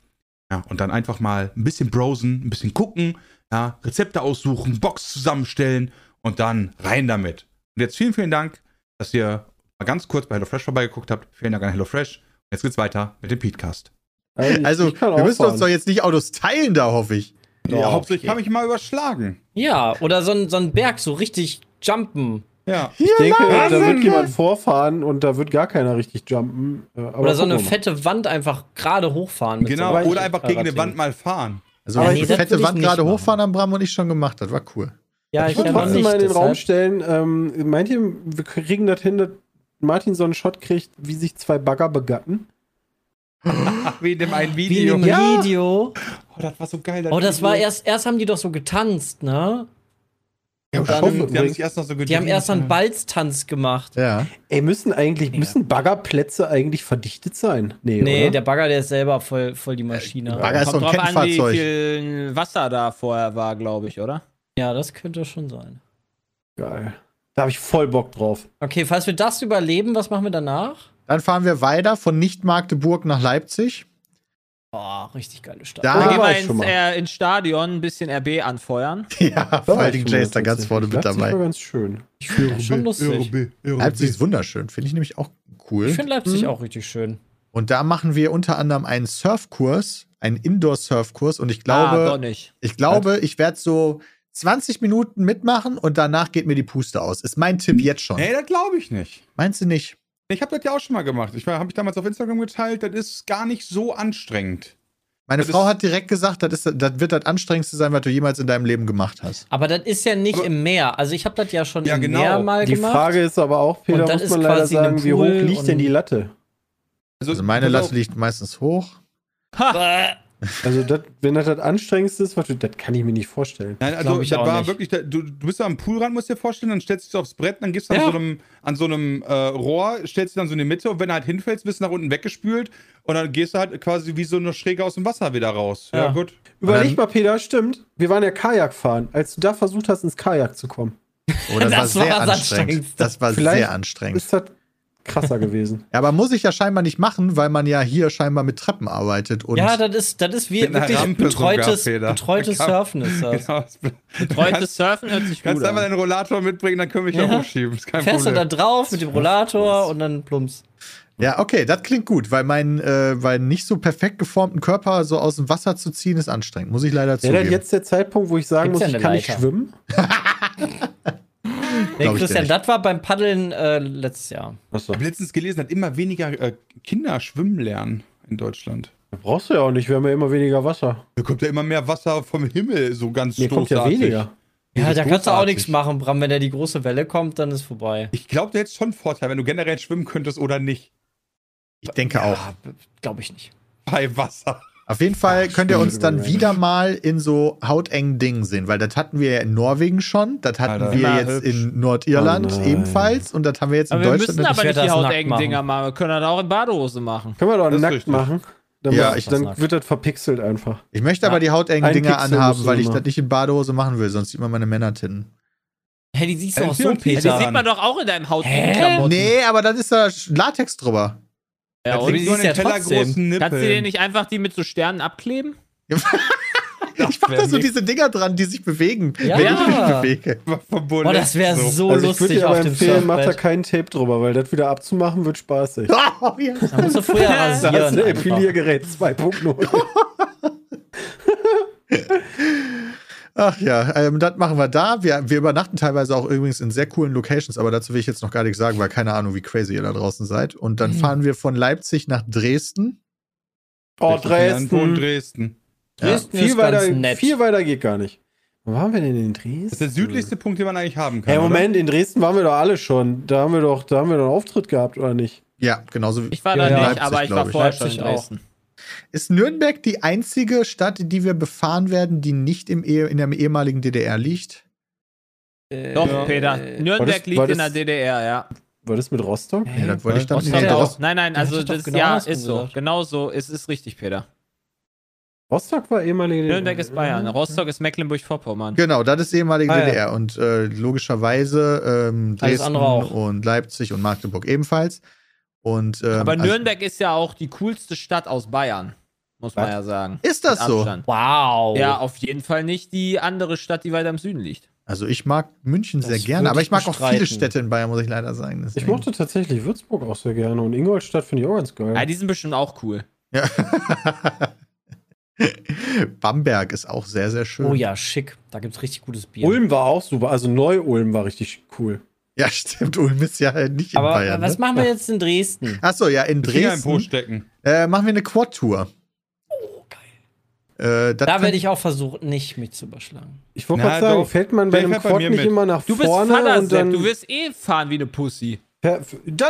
Ja, und dann einfach mal ein bisschen browsen, ein bisschen gucken, ja, Rezepte aussuchen, Box zusammenstellen und dann rein damit. Und jetzt vielen, vielen Dank, dass ihr mal ganz kurz bei HelloFresh vorbeigeguckt habt. Vielen Dank an HelloFresh. Jetzt geht's weiter mit dem PietCast. Also, wir müssen uns doch jetzt nicht Autos teilen da, hoffe ich. Ja, ja, hauptsächlich okay. kann ich mal überschlagen. Ja, oder so ein, so ein Berg, so richtig jumpen. Ja. Ich Hier denke, lassen. Da wird jemand vorfahren und da wird gar keiner richtig jumpen. Aber oder so eine fette Wand einfach gerade hochfahren. Mit genau, so oder einfach gegen eine Wand mal fahren. Also eine nee, fette Wand gerade machen. hochfahren haben Bram und ich schon gemacht. Das war cool. Ja, ich, ich würde trotzdem mal in den deshalb. Raum stellen. Ähm, meint ihr, wir kriegen das hin, dass Martin so einen Shot kriegt, wie sich zwei Bagger begatten? Wie in dem einen Video. Wie in dem ja. Video. Oh, das war so geil. Das oh, das Video. war erst, erst haben die doch so getanzt, ne? Ja, dann, hoffe, die, haben sich erst noch so die haben erst einen Balztanz gemacht. Ja. Ey, müssen eigentlich müssen Baggerplätze eigentlich verdichtet sein? Nee, nee oder? Der Bagger, der ist selber voll, voll die Maschine. Der Bagger ist so ein Kettenfahrzeug. An, wie viel Wasser da vorher war, glaube ich, oder? Ja, das könnte schon sein. Geil. Da habe ich voll Bock drauf. Okay, falls wir das überleben, was machen wir danach? Dann fahren wir weiter von Nicht-Magdeburg nach Leipzig. Oh, richtig geile Stadt. Da gehen wir ins, äh, ins Stadion ein bisschen R B anfeuern. Ja, vor allem Jay ist da ganz vorne mit dabei. Das ganz schön. Ich finde das schon lustig. Leipzig ist wunderschön, finde ich nämlich auch cool. Ich finde Leipzig mhm. auch richtig schön. Und da machen wir unter anderem einen Surfkurs, einen Indoor-Surfkurs. Und ich glaube, ah, doch nicht. ich glaube, ich werde so zwanzig Minuten mitmachen und danach geht mir die Puste aus. Ist mein Tipp jetzt schon. Nee, das glaube ich nicht. Meinst du nicht? Ich habe das ja auch schon mal gemacht. Ich habe mich damals auf Instagram geteilt. Das ist gar nicht so anstrengend. Meine das Frau hat direkt gesagt, das, ist, das wird das Anstrengendste sein, was du jemals in deinem Leben gemacht hast. Aber das ist ja nicht aber im Meer. Also ich habe das ja schon ja, im genau. Meer mal die gemacht. Die Frage ist aber auch, Peter, und das muss man leider sagen, wie hoch liegt denn die Latte? Also, also meine Latte liegt meistens hoch. Ha! Also das, wenn das das Anstrengendste ist, was du, das kann ich mir nicht vorstellen. Nein, also ich das war nicht. wirklich, du, du bist da am Poolrand, musst dir vorstellen, dann stellst du dich aufs Brett, dann gehst du ja. an so einem, an so einem äh, Rohr, stellst du dann so in die Mitte und wenn du halt hinfällst, wirst du nach unten weggespült und dann gehst du halt quasi wie so eine Schräge aus dem Wasser wieder raus. Ja, ja gut. Überleg mal, Peter, stimmt, wir waren ja Kajak fahren, als du da versucht hast, ins Kajak zu kommen. Oh, das, das war sehr war anstrengend. Das war Vielleicht sehr anstrengend. Ist das krasser gewesen. Ja, aber muss ich ja scheinbar nicht machen, weil man ja hier scheinbar mit Treppen arbeitet. Und ja, das ist, das ist wie wirklich betreutes, sogar, betreutes Surfen. Ist das. Genau, betreutes Surfen hört sich gut kannst an. Kannst einfach deinen Rollator mitbringen, dann können wir dich ja hochschieben. Ist kein Fährst Problem. Du da drauf mit dem Rollator und dann plumps. Ja, okay, das klingt gut, weil meinen äh, weil nicht so perfekt geformten Körper so aus dem Wasser zu ziehen, ist anstrengend, muss ich leider zugeben. Wäre jetzt der Zeitpunkt, wo ich sagen Gibt's muss, ich kann Leiter? nicht schwimmen? Nee, Christian, das war beim Paddeln äh, letztes Jahr. Achso. Ich habe letztens gelesen, dass immer weniger äh, Kinder schwimmen lernen in Deutschland. Das brauchst du ja auch nicht, wir haben ja immer weniger Wasser. Da kommt ja immer mehr Wasser vom Himmel, so ganz nee, stoßartig. Kommt ja weniger. Ja, da kannst du auch nichts machen, Bram. Wenn da die große Welle kommt, dann ist vorbei. Ich glaube, du hättest schon einen Vorteil, wenn du generell schwimmen könntest oder nicht. Ich denke ja, auch. Glaube ich nicht. Bei Wasser. Auf jeden Fall könnt ihr uns dann wieder mal in so hautengen Dingen sehen, weil das hatten wir ja in Norwegen schon, das hatten Alter, wir jetzt hübsch. in Nordirland oh ebenfalls und das haben wir jetzt aber in wir Deutschland. Wir müssen aber nicht die hautengen Dinger machen. Wir können das auch in Badehose machen. Können wir doch das nackt richtig. machen. Dann, ja, ich, dann wird das verpixelt einfach. Ich möchte aber die hautengen Dinger anhaben, weil ich das nicht in Badehose machen will, sonst sieht man meine Männertitten. Hä, hey, die siehst du auch so, Peter. Die sieht man doch auch in deinem hautengen Klamotten. Nee, aber das ist da Latex drüber. Ja, das oder siehst ja trotzdem. Kannst du dir nicht einfach die mit so Sternen abkleben? Ich mach da so diese Dinger dran, die sich bewegen, ja. wenn ich mich bewege. Boah, das wäre so, so also lustig ich auf dem Surfbrett. Ich würde dir empfehlen, mach da keinen Tape drüber, weil das wieder abzumachen wird spaßig. Oh, ja. Da musst du früher rasieren. Das ist ein Epiliergerät zwei Punkt null. Ach ja, ähm, das machen wir da. Wir, wir übernachten teilweise auch übrigens in sehr coolen Locations, aber dazu will ich jetzt noch gar nichts sagen, weil keine Ahnung, wie crazy ihr da draußen seid. Und dann mhm. fahren wir von Leipzig nach Dresden. Oh, Richtig Dresden. Und Dresden. Dresden ja. ist viel weiter, ganz nett. Viel weiter geht gar nicht. Wo waren wir denn in Dresden? Das ist der südlichste Punkt, den man eigentlich haben kann. Hey, Moment, oder? In Dresden waren wir doch alle schon. Da haben wir doch, da haben wir doch einen Auftritt gehabt, oder nicht? Ja, genauso wie ich war da ja, nicht, Leipzig, aber ich war vorher schon in Dresden. Ist Nürnberg die einzige Stadt, die wir befahren werden, die nicht im e- in der ehemaligen D D R liegt? Äh, Doch, ja. Peter. Nürnberg das, liegt in der D D R, ja. War das mit Rostock? Ja, das wollte ich dann nicht. Nein, nein, also das genau ja, ist so. Genau so, es ist richtig, Peter. Rostock war ehemalige D D R. Nürnberg ist Bayern, Rostock ist Mecklenburg-Vorpommern. Genau, das ist ehemalige ah, D D R. Ja. Und äh, logischerweise ähm, Dresden und Leipzig und Magdeburg ebenfalls. Und, ähm, aber Nürnberg also, ist ja auch die coolste Stadt aus Bayern, muss man ja sagen. Ist das so? Wow. Ja, auf jeden Fall nicht die andere Stadt, die weiter im Süden liegt. Also ich mag München das sehr gerne, aber ich mag bestreiten. auch viele Städte in Bayern, muss ich leider sagen. Deswegen. Ich mochte tatsächlich Würzburg auch sehr gerne und Ingolstadt finde ich auch ganz geil. Ja, die sind bestimmt auch cool. Ja. Bamberg ist auch sehr, sehr schön. Oh ja, schick. Da gibt es richtig gutes Bier. Ulm war auch super, also Neu-Ulm war richtig cool. Ja, stimmt, Ulm ist ja nicht in aber Bayern. Aber was ne? machen wir jetzt in Dresden? Achso, ja, in Dresden äh, machen wir eine Quad-Tour. Oh, geil. Äh, da werde ich auch versuchen, nicht mich zu überschlagen. Ich wollte gerade sagen, doch, fällt man bei einem Quad bei nicht mit. immer nach du vorne bist Vater, und dann... Du wirst eh fahren wie eine Pussy. Per,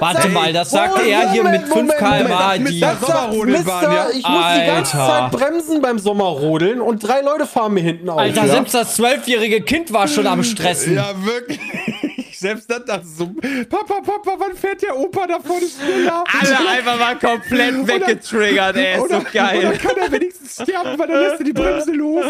Warte mal, das sagte oh, er hier Moment, mit fünf Kilometer pro Stunde die Sommerrodeln waren ja. Ich muss Alter. die ganze Zeit bremsen beim Sommerrodeln und drei Leute fahren mir hinten auf. Alter, ja? Selbst das zwölfjährige Kind war schon am Stressen. Ja, wirklich. Selbst dann das so, Papa, Papa, wann fährt der Opa da vorne schneller? Alle einfach mal komplett weggetriggert, ey, ist oder, so geil. Oder kann er wenigstens sterben, weil dann lässt er die Bremse los.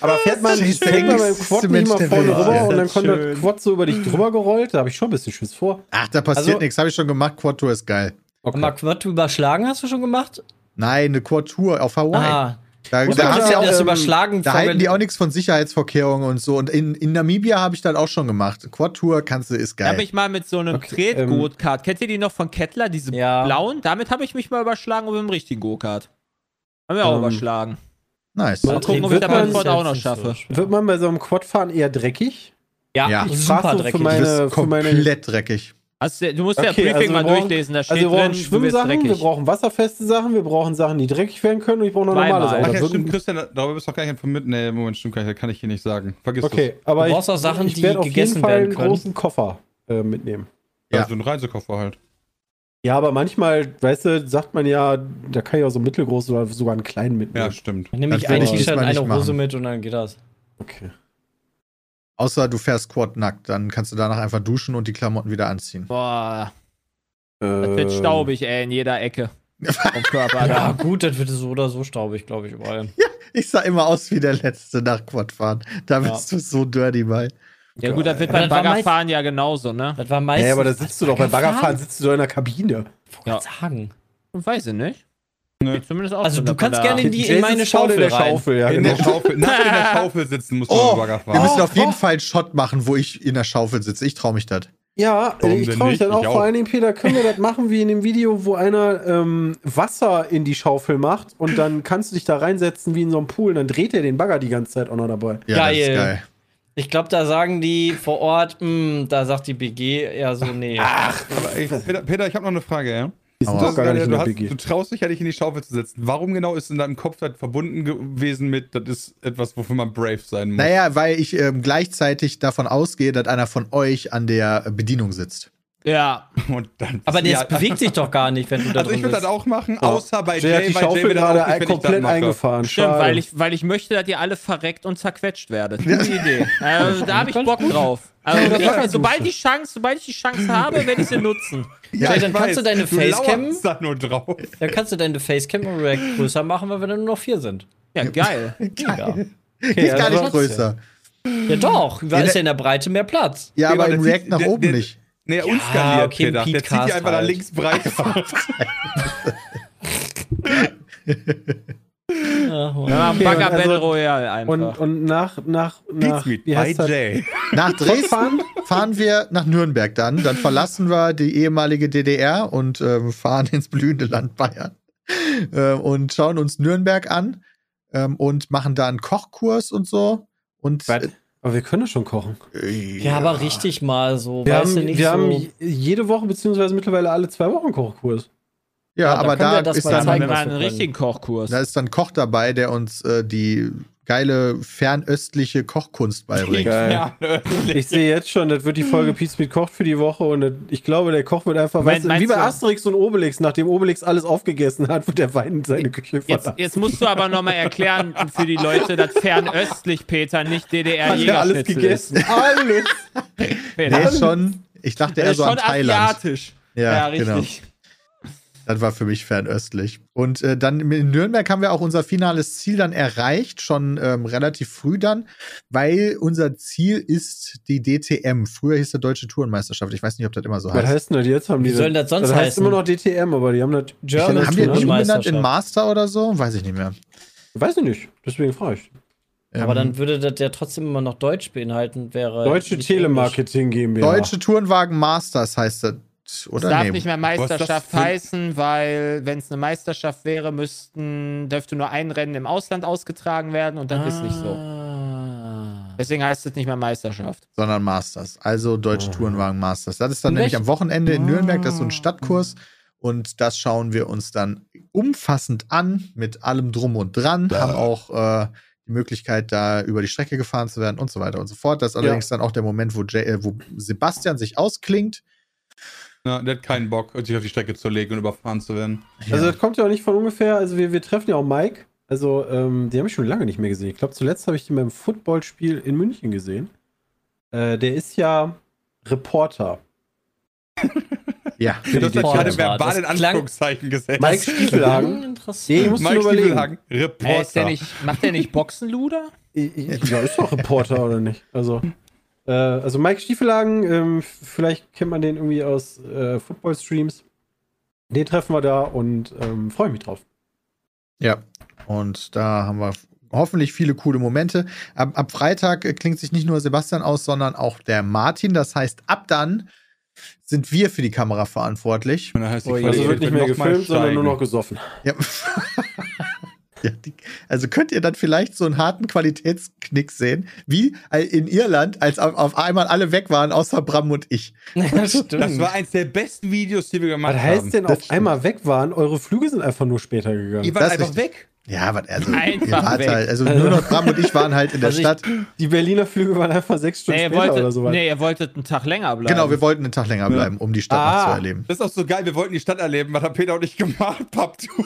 Aber fährt man, fährt man beim Quad nicht mal vorne rüber ja, und dann kommt der Quad so über dich drüber gerollt, da habe ich schon ein bisschen Schiss vor. Ach, da passiert also, nichts, habe ich schon gemacht, Quad-Tour ist geil. Okay. Und mal Quad-Tour überschlagen hast du schon gemacht? Nein, eine Quad-Tour auf Hawaii. Ah. Da, da, hast ja auch, das überschlagen da halten die auch nichts von Sicherheitsvorkehrungen und so. Und in, in Namibia habe ich das auch schon gemacht. Quad-Tour kannst du, ist geil. Da habe ich mal mit so einem okay, Tret-Go-Kart. Ähm, Kennt ihr die noch von Kettler, diese ja. blauen? Damit habe ich mich mal überschlagen und mit dem richtigen Go-Kart. Haben wir auch ähm, überschlagen. Nice. Mal gucken, ob ich das beim Quad auch noch schaffe. Wird man bei so einem Quadfahren eher dreckig? Ja, ja. Ich super so dreckig. Für meine, du bist komplett für meine... dreckig. Also, du musst okay, ja Briefing also mal brauchen, durchlesen, da steht also wir brauchen drin, Schwimmsachen, wir brauchen wasserfeste Sachen, wir brauchen Sachen, die dreckig werden können und ich brauche noch normale Sachen. Ach ja, stimmt, Christian, darüber bist du doch gar nicht informiert. Nee, Moment, stimmt, kann ich hier nicht sagen. Vergiss das. Okay, aber du ich, auch Sachen, ich, ich werde auf jeden Fall einen großen Koffer äh, mitnehmen. Ja, so also einen Reisekoffer halt. Ja, aber manchmal, weißt du, sagt man ja, da kann ich auch so mittelgroß oder sogar einen kleinen mitnehmen. Ja, stimmt. Dann nehme ich ein T-Shirt, eine Hose mit und dann geht das. Okay. Außer du fährst Quad nackt, dann kannst du danach einfach duschen und die Klamotten wieder anziehen. Boah. Äh. Das wird staubig, ey, in jeder Ecke. Vom Körper. Ja, gut, das wird so oder so staubig, glaube ich, überall. Ja, ich sah immer aus wie der Letzte nach Quadfahren. Da bist ja. du so dirty bei. Ja, gut, das wird beim Baggerfahren ja genauso, ne? Das war meistens. Ja, aber da sitzt du doch, beim Baggerfahren sitzt du doch in der Kabine. Ich ja. sagen. Weiß ich nicht. Nee. Auch also, so du kannst gerne in, die, in meine Schaufel, in Schaufel rein. Ja, in genau. der Schaufel. Nach in der Schaufel sitzen musst du oh, mit dem Bagger fahren. Wir müssen auf jeden Fall einen Shot machen, wo ich in der Schaufel sitze. Ich trau mich das. Ja, Warum ich traue mich dann auch, ich vor allen Dingen, Peter, können wir das machen wie in dem Video, wo einer ähm, Wasser in die Schaufel macht und dann kannst du dich da reinsetzen wie in so einem Pool und dann dreht er den Bagger die ganze Zeit auch noch dabei. Ja, geil. Das ist geil. Ich glaube, da sagen die vor Ort, mh, da sagt die B G eher so, nee. Ach, aber ich, Peter, Peter, ich habe noch eine Frage, ja? Das, gar nicht du, hast, du traust dich ja nicht in die Schaufel zu setzen. Warum genau ist in deinem Kopf das verbunden gewesen mit, das ist etwas, wofür man brave sein muss? Naja, weil ich ähm, gleichzeitig davon ausgehe, dass einer von euch an der Bedienung sitzt. Ja. Und dann aber der ja. bewegt sich doch gar nicht, wenn du da Also ich würde das auch machen, außer ja. bei Jay, die Schaufel Jay gerade nicht, komplett eingefahren. Stimmt, weil ich, weil ich möchte, dass ihr alle verreckt und zerquetscht werdet. Das ist die Idee. Also, da habe ich Bock drauf. Also, ja, ich, sobald, die Chance, sobald ich die Chance habe, werde ich sie nutzen. Ja, Jay, dann, kannst du deine du Facecam, da nur drauf. dann kannst du deine Facecam und React größer machen, weil wir dann nur noch vier sind. Ja, geil. geil. Ja. Okay, die ist gar nicht größer. Ja doch, da ist ja in der Breite mehr Platz. Ja, aber im React nach oben nicht. Nee, ja, unskaliert, okay, Peter. Der zieht die einfach halt. da links breit. ja, ja, okay, Bagger Battle also, Royale einfach. Und, und nach, nach, nach, wie heißt das? nach Dresden fahren, fahren wir nach Nürnberg dann. Dann verlassen wir die ehemalige D D R und ähm, fahren ins blühende Land Bayern. Äh, und schauen uns Nürnberg an ähm, und machen da einen Kochkurs und so. Und aber wir können schon kochen. Ja, ja, aber richtig mal so. Wir, weißt haben, du nicht wir so haben jede Woche, beziehungsweise mittlerweile alle zwei Wochen Kochkurs. Ja, ja aber da, da ist dann zeigen, einen, einen richtigen Kochkurs. Da ist dann Koch dabei, der uns äh, die geile fernöstliche Kochkunst beibringt. Ja. Ich sehe jetzt schon, das wird die Folge PietSmiet kocht für die Woche und ich glaube, der Koch wird einfach, weißt du, wie bei Asterix und Obelix, nachdem Obelix alles aufgegessen hat, wird der Wein in seine Küche verlassen. Jetzt, jetzt musst du aber nochmal erklären für die Leute, dass fernöstlich, Peter, nicht D D R Jägerschnitzel ja alles gegessen. Ist. Alles. Der ist schon, ich dachte eher so an Thailand. Asiatisch. Ja, ja, richtig. Genau. Das war für mich fernöstlich. Und äh, dann in Nürnberg haben wir auch unser finales Ziel dann erreicht, schon ähm, relativ früh dann, weil unser Ziel ist die D T M. Früher hieß das Deutsche Tourenmeisterschaft. Ich weiß nicht, ob das immer so heißt. Was heißt denn das jetzt? Haben die Wie sollen das sonst das heißt heißen? Immer noch D T M, aber die haben das German Tourenmeisterschaft. Haben die nicht umbenannt in Master oder so? Weiß ich nicht mehr. Weiß ich nicht. Deswegen frage ich. Aber ähm, dann würde das ja trotzdem immer noch Deutsch beinhalten. Wäre Deutsche Telemarketing GmbH. Deutsche Tourenwagen Masters heißt das. Oder es darf nehmen. nicht mehr Meisterschaft heißen, weil wenn es eine Meisterschaft wäre, müssten, dürfte nur ein Rennen im Ausland ausgetragen werden und dann ah. ist nicht so. Deswegen heißt es nicht mehr Meisterschaft. Sondern Masters, also Deutsche oh. Tourenwagen Masters. Das ist dann in nämlich echt? am Wochenende in Nürnberg, das ist so ein Stadtkurs und das schauen wir uns dann umfassend an, mit allem Drum und Dran, ja. haben auch äh, die Möglichkeit, da über die Strecke gefahren zu werden und so weiter und so fort. Das ist allerdings ja. dann auch der Moment, wo, Jay, äh, wo Sebastian sich ausklingt. Ja, der hat keinen Bock, sich auf die Strecke zu legen und überfahren zu werden. Ja. Also das kommt ja auch nicht von ungefähr. Also wir, wir treffen ja auch Mike. Also ähm, die habe ich schon lange nicht mehr gesehen. Ich glaube, zuletzt habe ich ihn beim Footballspiel in München gesehen. Äh, der ist ja Reporter. Ja. Du hast gerade verbal in Anführungszeichen gesetzt. Mike Stiefelhagen. Nee, ich muss Mike Stiefelhagen, Reporter. Äh, ist der nicht, macht der nicht Boxenluder? Ja, ist doch Reporter, oder nicht? Also... Also Mike Stiefelhagen, vielleicht kennt man den irgendwie aus äh, Football-Streams. Den treffen wir da und ähm, freue mich drauf. Ja, und da haben wir hoffentlich viele coole Momente. Ab, ab Freitag klingt sich nicht nur Sebastian aus, sondern auch der Martin. Das heißt, ab dann sind wir für die Kamera verantwortlich. Und dann heißt die oh, also wird nicht mehr gefilmt, sondern nur noch gesoffen. Ja. Ja, die, also könnt ihr dann vielleicht so einen harten Qualitätsknick sehen, wie in Irland, als auf, auf einmal alle weg waren, außer Bram und ich. Das, stimmt. Das war eins der besten Videos, die wir gemacht haben. Was heißt haben. denn, das auf stimmt. einmal weg waren? Eure Flüge sind einfach nur später gegangen. Ihr wart einfach weg? Ja, aber also, halt, also nur noch Bram und ich waren halt in der also Stadt. Ich, die Berliner Flüge waren einfach sechs Stunden nee, später wolltet, oder so weit. Nee, ihr wolltet einen Tag länger bleiben. Genau, wir wollten einen Tag länger bleiben, um die Stadt ah, noch zu erleben. Das ist auch so geil, wir wollten die Stadt erleben, was hat Peter und ich gemacht, Papptour.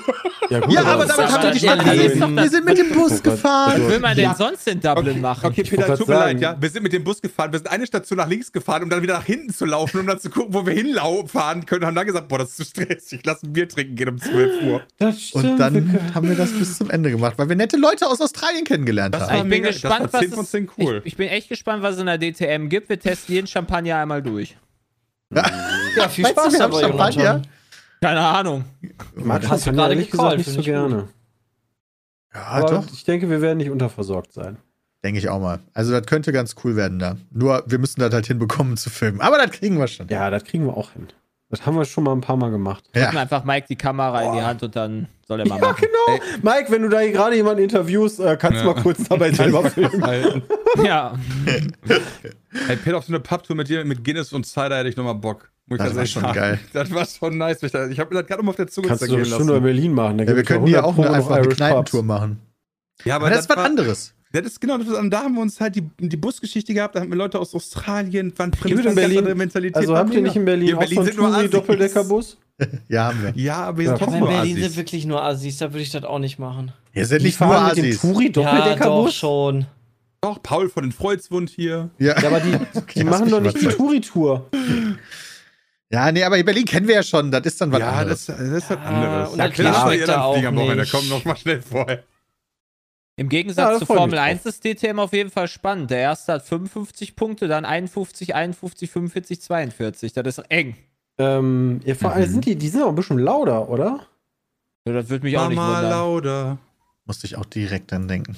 Ja, gut, ja aber damit haben wir die Stadt erlebt. Wir sind mit dem Bus gefahren. Was will man denn ja. sonst in Dublin okay, machen? Okay, Peter, tut mir leid, ja. Wir sind mit dem Bus gefahren, wir sind eine Station nach links gefahren, um dann wieder nach hinten zu laufen, um dann zu gucken, wo wir hinfahren können. Haben dann gesagt, boah, das ist zu stressig, lass ein Bier trinken gehen um zwölf Uhr. Das stimmt. Und dann haben wir das bis zum Ende gemacht, weil wir nette Leute aus Australien kennengelernt das haben. Ich bin gespannt, was es, cool. ich, ich bin echt gespannt, was es in der D T M gibt. Wir testen jeden Champagner einmal durch. Ja, ja viel Spaß weißt du, dabei, Champagner. Keine Ahnung. Mann, hast du gerade nicht gesagt, nicht so gerne. Ja, aber doch. Ich denke, wir werden nicht unterversorgt sein. Denke ich auch mal. Also das könnte ganz cool werden da. Nur wir müssen das halt hinbekommen zu filmen. Aber das kriegen wir schon. Ja, das kriegen wir auch hin. Das haben wir schon mal ein paar Mal gemacht. Wir ja. hatten einfach Mike die Kamera oh. in die Hand und dann soll er mal ja, machen. Ja, genau. Ey. Mike, wenn du da gerade jemanden interviewst, kannst du ja. mal kurz dabei selber filmen. Ja. Hey, Peter, auf so eine Papptour mit dir, mit Guinness und Cider hätte ich nochmal Bock. Muss das war schon sagen. Geil. Das war schon nice. Ich habe mir das gerade mal auf der Zunge zergehen lassen. Kannst du eine Stunde in Berlin machen. Ja, wir können hier auch eine, einfach eine Kneipentour machen. Ja, aber, aber das, das ist was anderes. Das ist genau, da haben wir uns halt die, die Busgeschichte gehabt, da hatten wir Leute aus Australien, waren fremde Mentalität. Also habt ihr nicht in Berlin, ja, in Berlin auch sind nur Assis. Doppeldeckerbus? Ja, haben wir. Ja, aber wir ja, sind ja, in Berlin Assis. Sind wirklich nur Assis, da würde ich das auch nicht machen. Ihr seid nicht nur Assis. Ja, doch schon. Doch, Paul von den Freuzwund hier. Ja, ja aber die, okay, die machen doch nicht die Touri-Tour. Ja, nee, aber in Berlin kennen wir ja schon, das ist dann was ja, anderes. Ja, das, das ist was ja, anderes. Und ja, klar, wir da kommen noch mal schnell vorher. Im Gegensatz ja, zu Formel eins ist D T M auf jeden Fall spannend. Der erste hat fünfundfünfzig Punkte, dann einundfünfzig, einundfünfzig, fünfundvierzig, zweiundvierzig. Das ist eng. Ähm, ja, vor allem mhm. sind die, die sind auch ein bisschen lauter, oder? Ja, das würde mich Mama auch nicht wundern. Lauter. Musste ich auch direkt dran denken.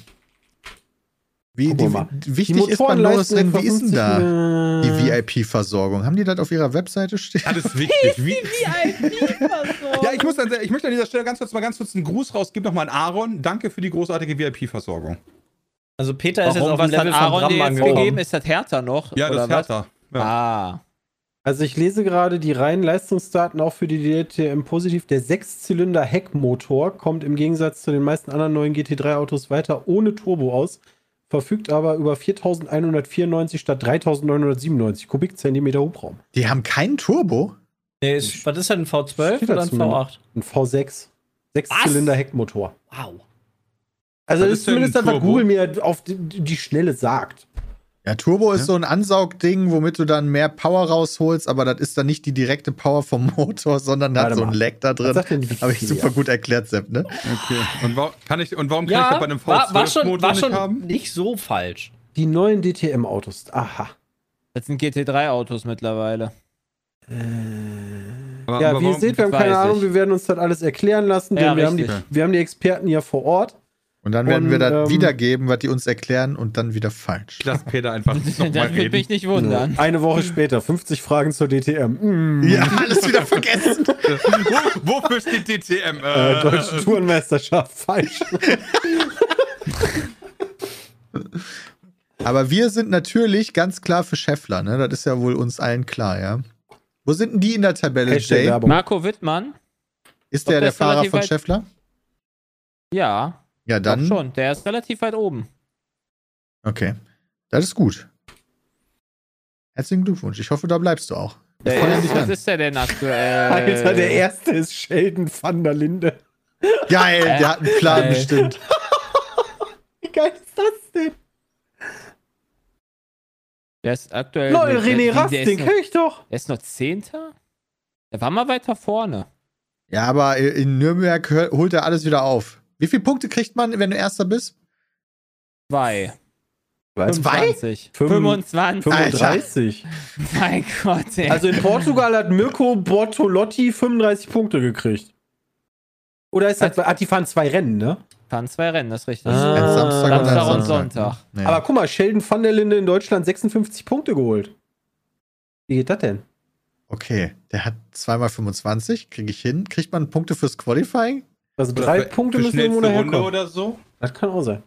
Wie die, die, wichtig die ist beim neues Rennen, wie ist denn da die V I P-Versorgung? Haben die das auf ihrer Webseite stehen? Alles wichtig. Die V I P-Versorgung. Ja, ich, muss, ich möchte an dieser Stelle ganz kurz mal ganz kurz einen Gruß rausgeben. Nochmal an Aaron. Danke für die großartige V I P-Versorgung. Also Peter Warum, ist jetzt auf dem Level von Bram angegeben. Ist das härter noch? Ja, das ist härter. Ja. Ah. Also ich lese gerade die reinen Leistungsdaten auch für die D T M positiv. Der Sechszylinder-Heckmotor kommt im Gegensatz zu den meisten anderen neuen G T drei Autos weiter ohne Turbo aus. Verfügt aber über viertausendeinhundertvierundneunzig statt dreitausendneunhundertsiebenundneunzig Kubikzentimeter Hubraum. Die haben keinen Turbo? Nee, ist, was ist denn ein V zwölf oder ein V acht? Ein V sechs. Sechszylinder-Heckmotor. Wow. Also was das ist zumindest das, was Google mir auf die, die Schnelle sagt. Ja, Turbo ist ja? so ein Ansaugding, womit du dann mehr Power rausholst, aber das ist dann nicht die direkte Power vom Motor, sondern da hat so ein Leck da drin. Habe ich super gut erklärt, Sepp, ne? Okay. Und, wa kann ich, und warum ja, kann ich das bei einem V zwölf-Motor nicht haben? Nicht so falsch. Die neuen D T M-Autos, aha. Das sind G T drei Autos mittlerweile. Äh, aber, ja, aber wie ihr seht, wir haben keine Ahnung, wir werden uns das alles erklären lassen, denn ja, wir, haben die, wir haben die Experten hier vor Ort. Und dann werden und, wir das ähm, wiedergeben, was die uns erklären und dann wieder falsch. Lass Peter einfach nochmal Das würde mich nicht wundern. Eine Woche später, fünfzig Fragen zur D T M. Mm. Ja, alles wieder vergessen. Wo, wofür steht D T M? Äh, Deutsche Tourenmeisterschaft, falsch. Aber wir sind natürlich ganz klar für Scheffler, ne? Das ist ja wohl uns allen klar, ja. Wo sind denn die in der Tabelle, Hashtag Jay? Werbung. Marco Wittmann. Ist der der Fahrer von Scheffler? Ja. Ja, dann. Doch schon, der ist relativ weit oben. Okay. Das ist gut. Herzlichen Glückwunsch. Ich hoffe, da bleibst du auch. Der ist, dich was an. Ist der denn aktuell? Alter, der erste ist Sheldon van der Linde. Geil, äh, der hat einen Plan geil. Bestimmt. Wie geil ist das denn? Der ist aktuell. Lol, no, René Rasting, kenn ich doch. Der ist noch Zehnter? Der war mal weiter vorne. Ja, aber in Nürnberg holt er alles wieder auf. Wie viele Punkte kriegt man, wenn du Erster bist? Zwei. fünfundzwanzig. fünfundzwanzig. fünfunddreißig. Mein Gott, ey. Also in Portugal hat Mirko Bortolotti fünfunddreißig Punkte gekriegt. Oder ist das. Ah, die fahren zwei Rennen, ne? Fahren zwei Rennen, das ist richtig. Ah, Samstag, Samstag und Sonntag. Und Sonntag. Nee. Aber guck mal, Sheldon van der Linde in Deutschland sechsundfünfzig Punkte geholt. Wie geht das denn? Okay, der hat zweimal fünfundzwanzig, kriege ich hin. Kriegt man Punkte fürs Qualifying? Also drei für, Punkte für müssen irgendwo daherkommen. Oder so? Das kann auch sein.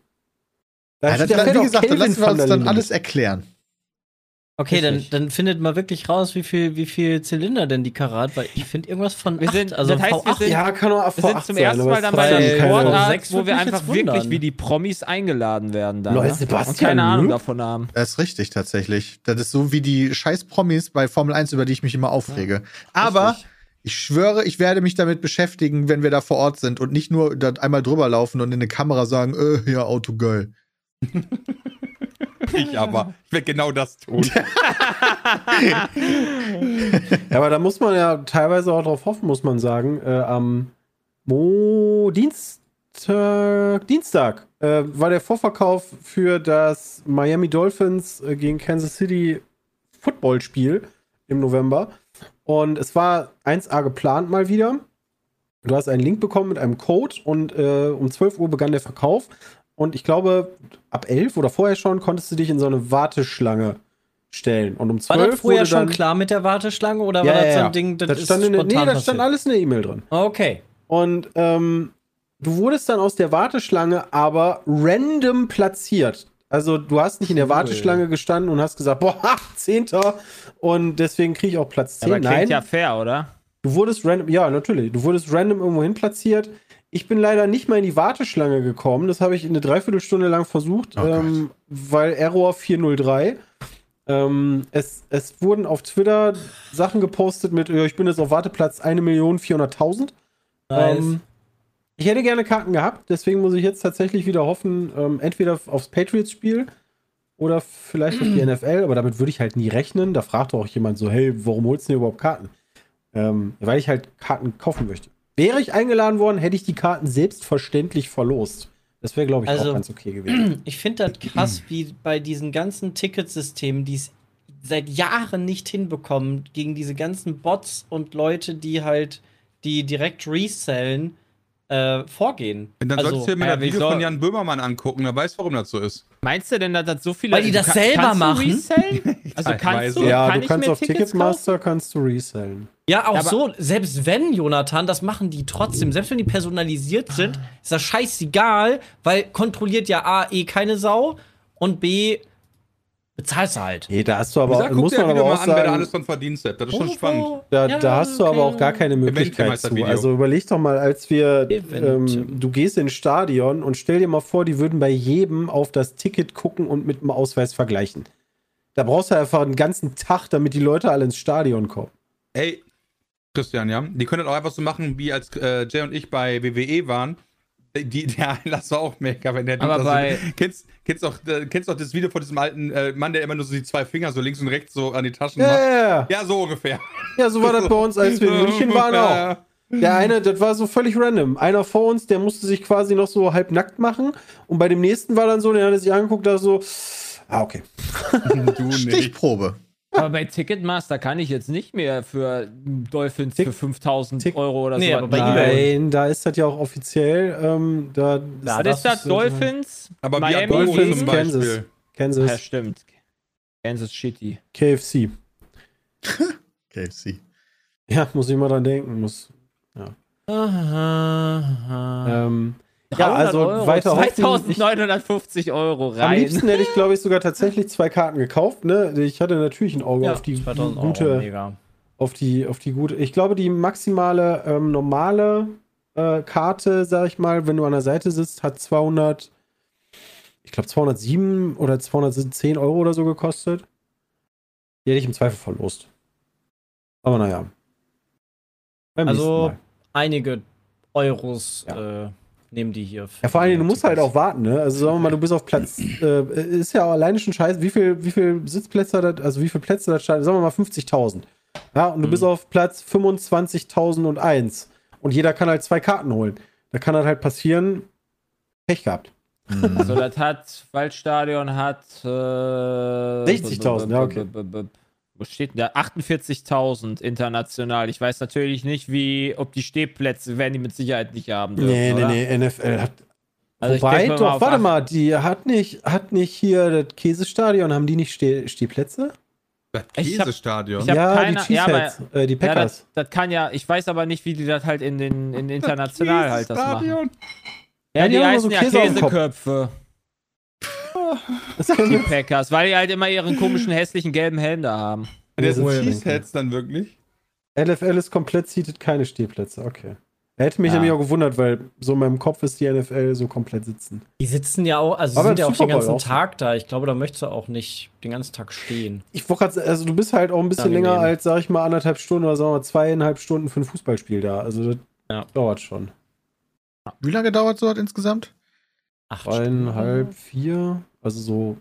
Da ja, das, dann, wie gesagt, dann lassen wir uns dann alles erklären. Okay, dann, dann findet mal wirklich raus, wie viel, wie viel Zylinder denn die Karat, weil ich finde irgendwas von acht, sind, also das heißt, V acht. Wir sind, ja, kann auch V acht wir sind zum sein, ersten Mal dann bei der Sportart, wo wir einfach wirklich wie die Promis eingeladen werden. Da, Leute, Sebastian, und keine Ahnung Luke? Davon haben. Das ist richtig, tatsächlich. Das ist so wie die scheiß Promis bei Formel eins, über die ich mich immer aufrege. Ja, aber... Richtig. Ich schwöre, ich werde mich damit beschäftigen, wenn wir da vor Ort sind und nicht nur dort einmal drüber laufen und in eine Kamera sagen, äh, ja, Auto geil. Ich aber. Ich werde genau das tun. Ja, aber da muss man ja teilweise auch drauf hoffen, muss man sagen. Äh, am Mo Dienstag, Dienstag äh, war der Vorverkauf für das Miami Dolphins gegen Kansas City Footballspiel im November. Und es war eins A geplant mal wieder. Du hast einen Link bekommen mit einem Code und äh, um zwölf Uhr begann der Verkauf. Und ich glaube, ab elf oder vorher schon konntest du dich in so eine Warteschlange stellen. Und um zwölf War das vorher schon klar mit der Warteschlange? Oder ja, war das ja, so ein ja. Ding, das, das ist stand in, spontan Nee, da stand alles in der E-Mail drin. Okay. Und ähm, du wurdest dann aus der Warteschlange aber random platziert. Also du hast nicht in der Warteschlange gestanden und hast gesagt, boah, Zehnter. Und deswegen kriege ich auch Platz zehn. Aber klingt Nein. ja fair, oder? Du wurdest random, ja, natürlich. Du wurdest random irgendwo hin platziert. Ich bin leider nicht mal in die Warteschlange gekommen. Das habe ich eine Dreiviertelstunde lang versucht, oh ähm, weil Error vier null drei. Ähm, es, es wurden auf Twitter Sachen gepostet mit, ich bin jetzt auf Warteplatz eine Million vierhunderttausend. Nice. Ähm, ich hätte gerne Karten gehabt, deswegen muss ich jetzt tatsächlich wieder hoffen, ähm, entweder aufs Patriots-Spiel oder vielleicht auf die N F L, aber damit würde ich halt nie rechnen. Da fragt doch auch jemand so, hey, warum holst du denn überhaupt Karten? Ähm, weil ich halt Karten kaufen möchte. Wäre ich eingeladen worden, hätte ich die Karten selbstverständlich verlost. Das wäre, glaube ich, also, auch ganz okay gewesen. Ich finde das krass, wie bei diesen ganzen Ticketsystemen, die es seit Jahren nicht hinbekommen, gegen diese ganzen Bots und Leute, die halt die direkt resellen, Äh, vorgehen. Und dann also, solltest du dir mal ja, das Video so von Jan Böhmermann angucken, da weißt du, warum das so ist. Meinst du denn, dass das so viele... Weil die das selber machen? Also kannst du... Ja, du kannst auf Ticketmaster kannst du resellen. Ja, auch ja, so, selbst wenn, Jonathan, das machen die trotzdem. Selbst wenn die personalisiert sind, ist das scheißegal, weil kontrolliert ja A, eh keine Sau und B, bezahlst du halt. Nee, da hast du aber auch, muss man aber auch sagen, an, wer da alles von verdienst hat. Das ist schon oh, spannend. Da, ja, da hast du aber auch gar keine Möglichkeit zu. Also überleg doch mal, als wir, ähm, du gehst ins Stadion und stell dir mal vor, die würden bei jedem auf das Ticket gucken und mit dem Ausweis vergleichen. Da brauchst du einfach einen ganzen Tag, damit die Leute alle ins Stadion kommen. Ey, Christian, ja, die können das auch einfach so machen, wie als äh, Jay und ich bei W W E waren. Die, der Einlass war auch mega, wenn der Typ das so, kennst, kennst, doch, kennst doch das Video von diesem alten äh, Mann, der immer nur so die zwei Finger so links und rechts so an die Taschen macht. Yeah. Ja, so ungefähr. Ja, so war das bei uns, als wir in München waren auch. Der eine, das war so völlig random. Einer vor uns, der musste sich quasi noch so halb nackt machen. Und bei dem nächsten war dann so, der hat sich angeguckt, da so, ah, okay. Du Stichprobe. Aber bei Ticketmaster kann ich jetzt nicht mehr für Dolphins Tick, für fünftausend Euro oder nee, so. Bei Nein, da ist das ja auch offiziell. Ähm, da ist da das, ist das Dolphins, aber Miami, Dolphins, Kansas. Kansas. Ja, stimmt. Kansas City. K F C. K F C. Ja, muss ich mal dran denken. Muss. Ja, ähm, ja also Euro, weiter zweitausendneunhundertfünfzig Euro rein. Am liebsten hätte ich, glaube ich, sogar tatsächlich zwei Karten gekauft. Ne? Ich hatte natürlich ein Auge ja, auf die gute. Auf die, auf die gute. Ich glaube, die maximale ähm, normale äh, Karte, sag ich mal, wenn du an der Seite sitzt, hat zweihundert, ich glaube, zweihundertsieben oder zweihundertzehn Euro oder so gekostet. Die hätte ich im Zweifel verlost. Aber naja. Beim also einige Euros ja. äh, nehmen die hier. Ja, vor allem, du musst halt auch warten, ne? Also sagen wir mal, du bist auf Platz, äh, ist ja auch alleine schon scheiße, wie viel, wie viel Sitzplätze das, also wie viel Plätze das stand, sagen wir mal fünfzigtausend. Ja, und du mhm. bist auf Platz fünfundzwanzigtausendeins. Und jeder kann halt zwei Karten holen. Da kann das halt passieren, Pech gehabt. Mhm. So, das hat, Waldstadion hat äh, sechzigtausend, ja, okay. Wo steht denn da? achtundvierzigtausend international. Ich weiß natürlich nicht, wie, ob die Stehplätze werden die mit Sicherheit nicht haben dürfen, Nee, oder? nee, nee, N F L hat... Also wobei, doch, mal warte acht. mal, die hat nicht, hat nicht hier das Käsestadion, haben die nicht Steh, Stehplätze? Das Käsestadion? Ich hab, ich hab ja, keine, die Cheeseheads, ja, äh, die Packers. Ja, das, das kann ja, ich weiß aber nicht, wie die das halt in den in international halt das machen. Ja, ja die, die heißen so ja Käseköpfe. Das die Packers, weil die halt immer ihren komischen, hässlichen, gelben Helm da haben. Der sind Cheeseheads dann wirklich? N F L ist komplett seated, keine Stehplätze, okay. Er hätte mich ja. nämlich auch gewundert, weil so in meinem Kopf ist die N F L so komplett sitzen. Die sitzen ja auch, also sind ja auch den ganzen Tag da. Ich glaube, da möchtest du auch nicht den ganzen Tag stehen. Ich wollte gerade, also du bist halt auch ein bisschen länger als, sag ich mal, anderthalb Stunden oder sagen wir mal zweieinhalb Stunden für ein Fußballspiel da. Also das ja. dauert schon. Wie lange dauert so das insgesamt? Acht Dreieinhalb, vier, also so.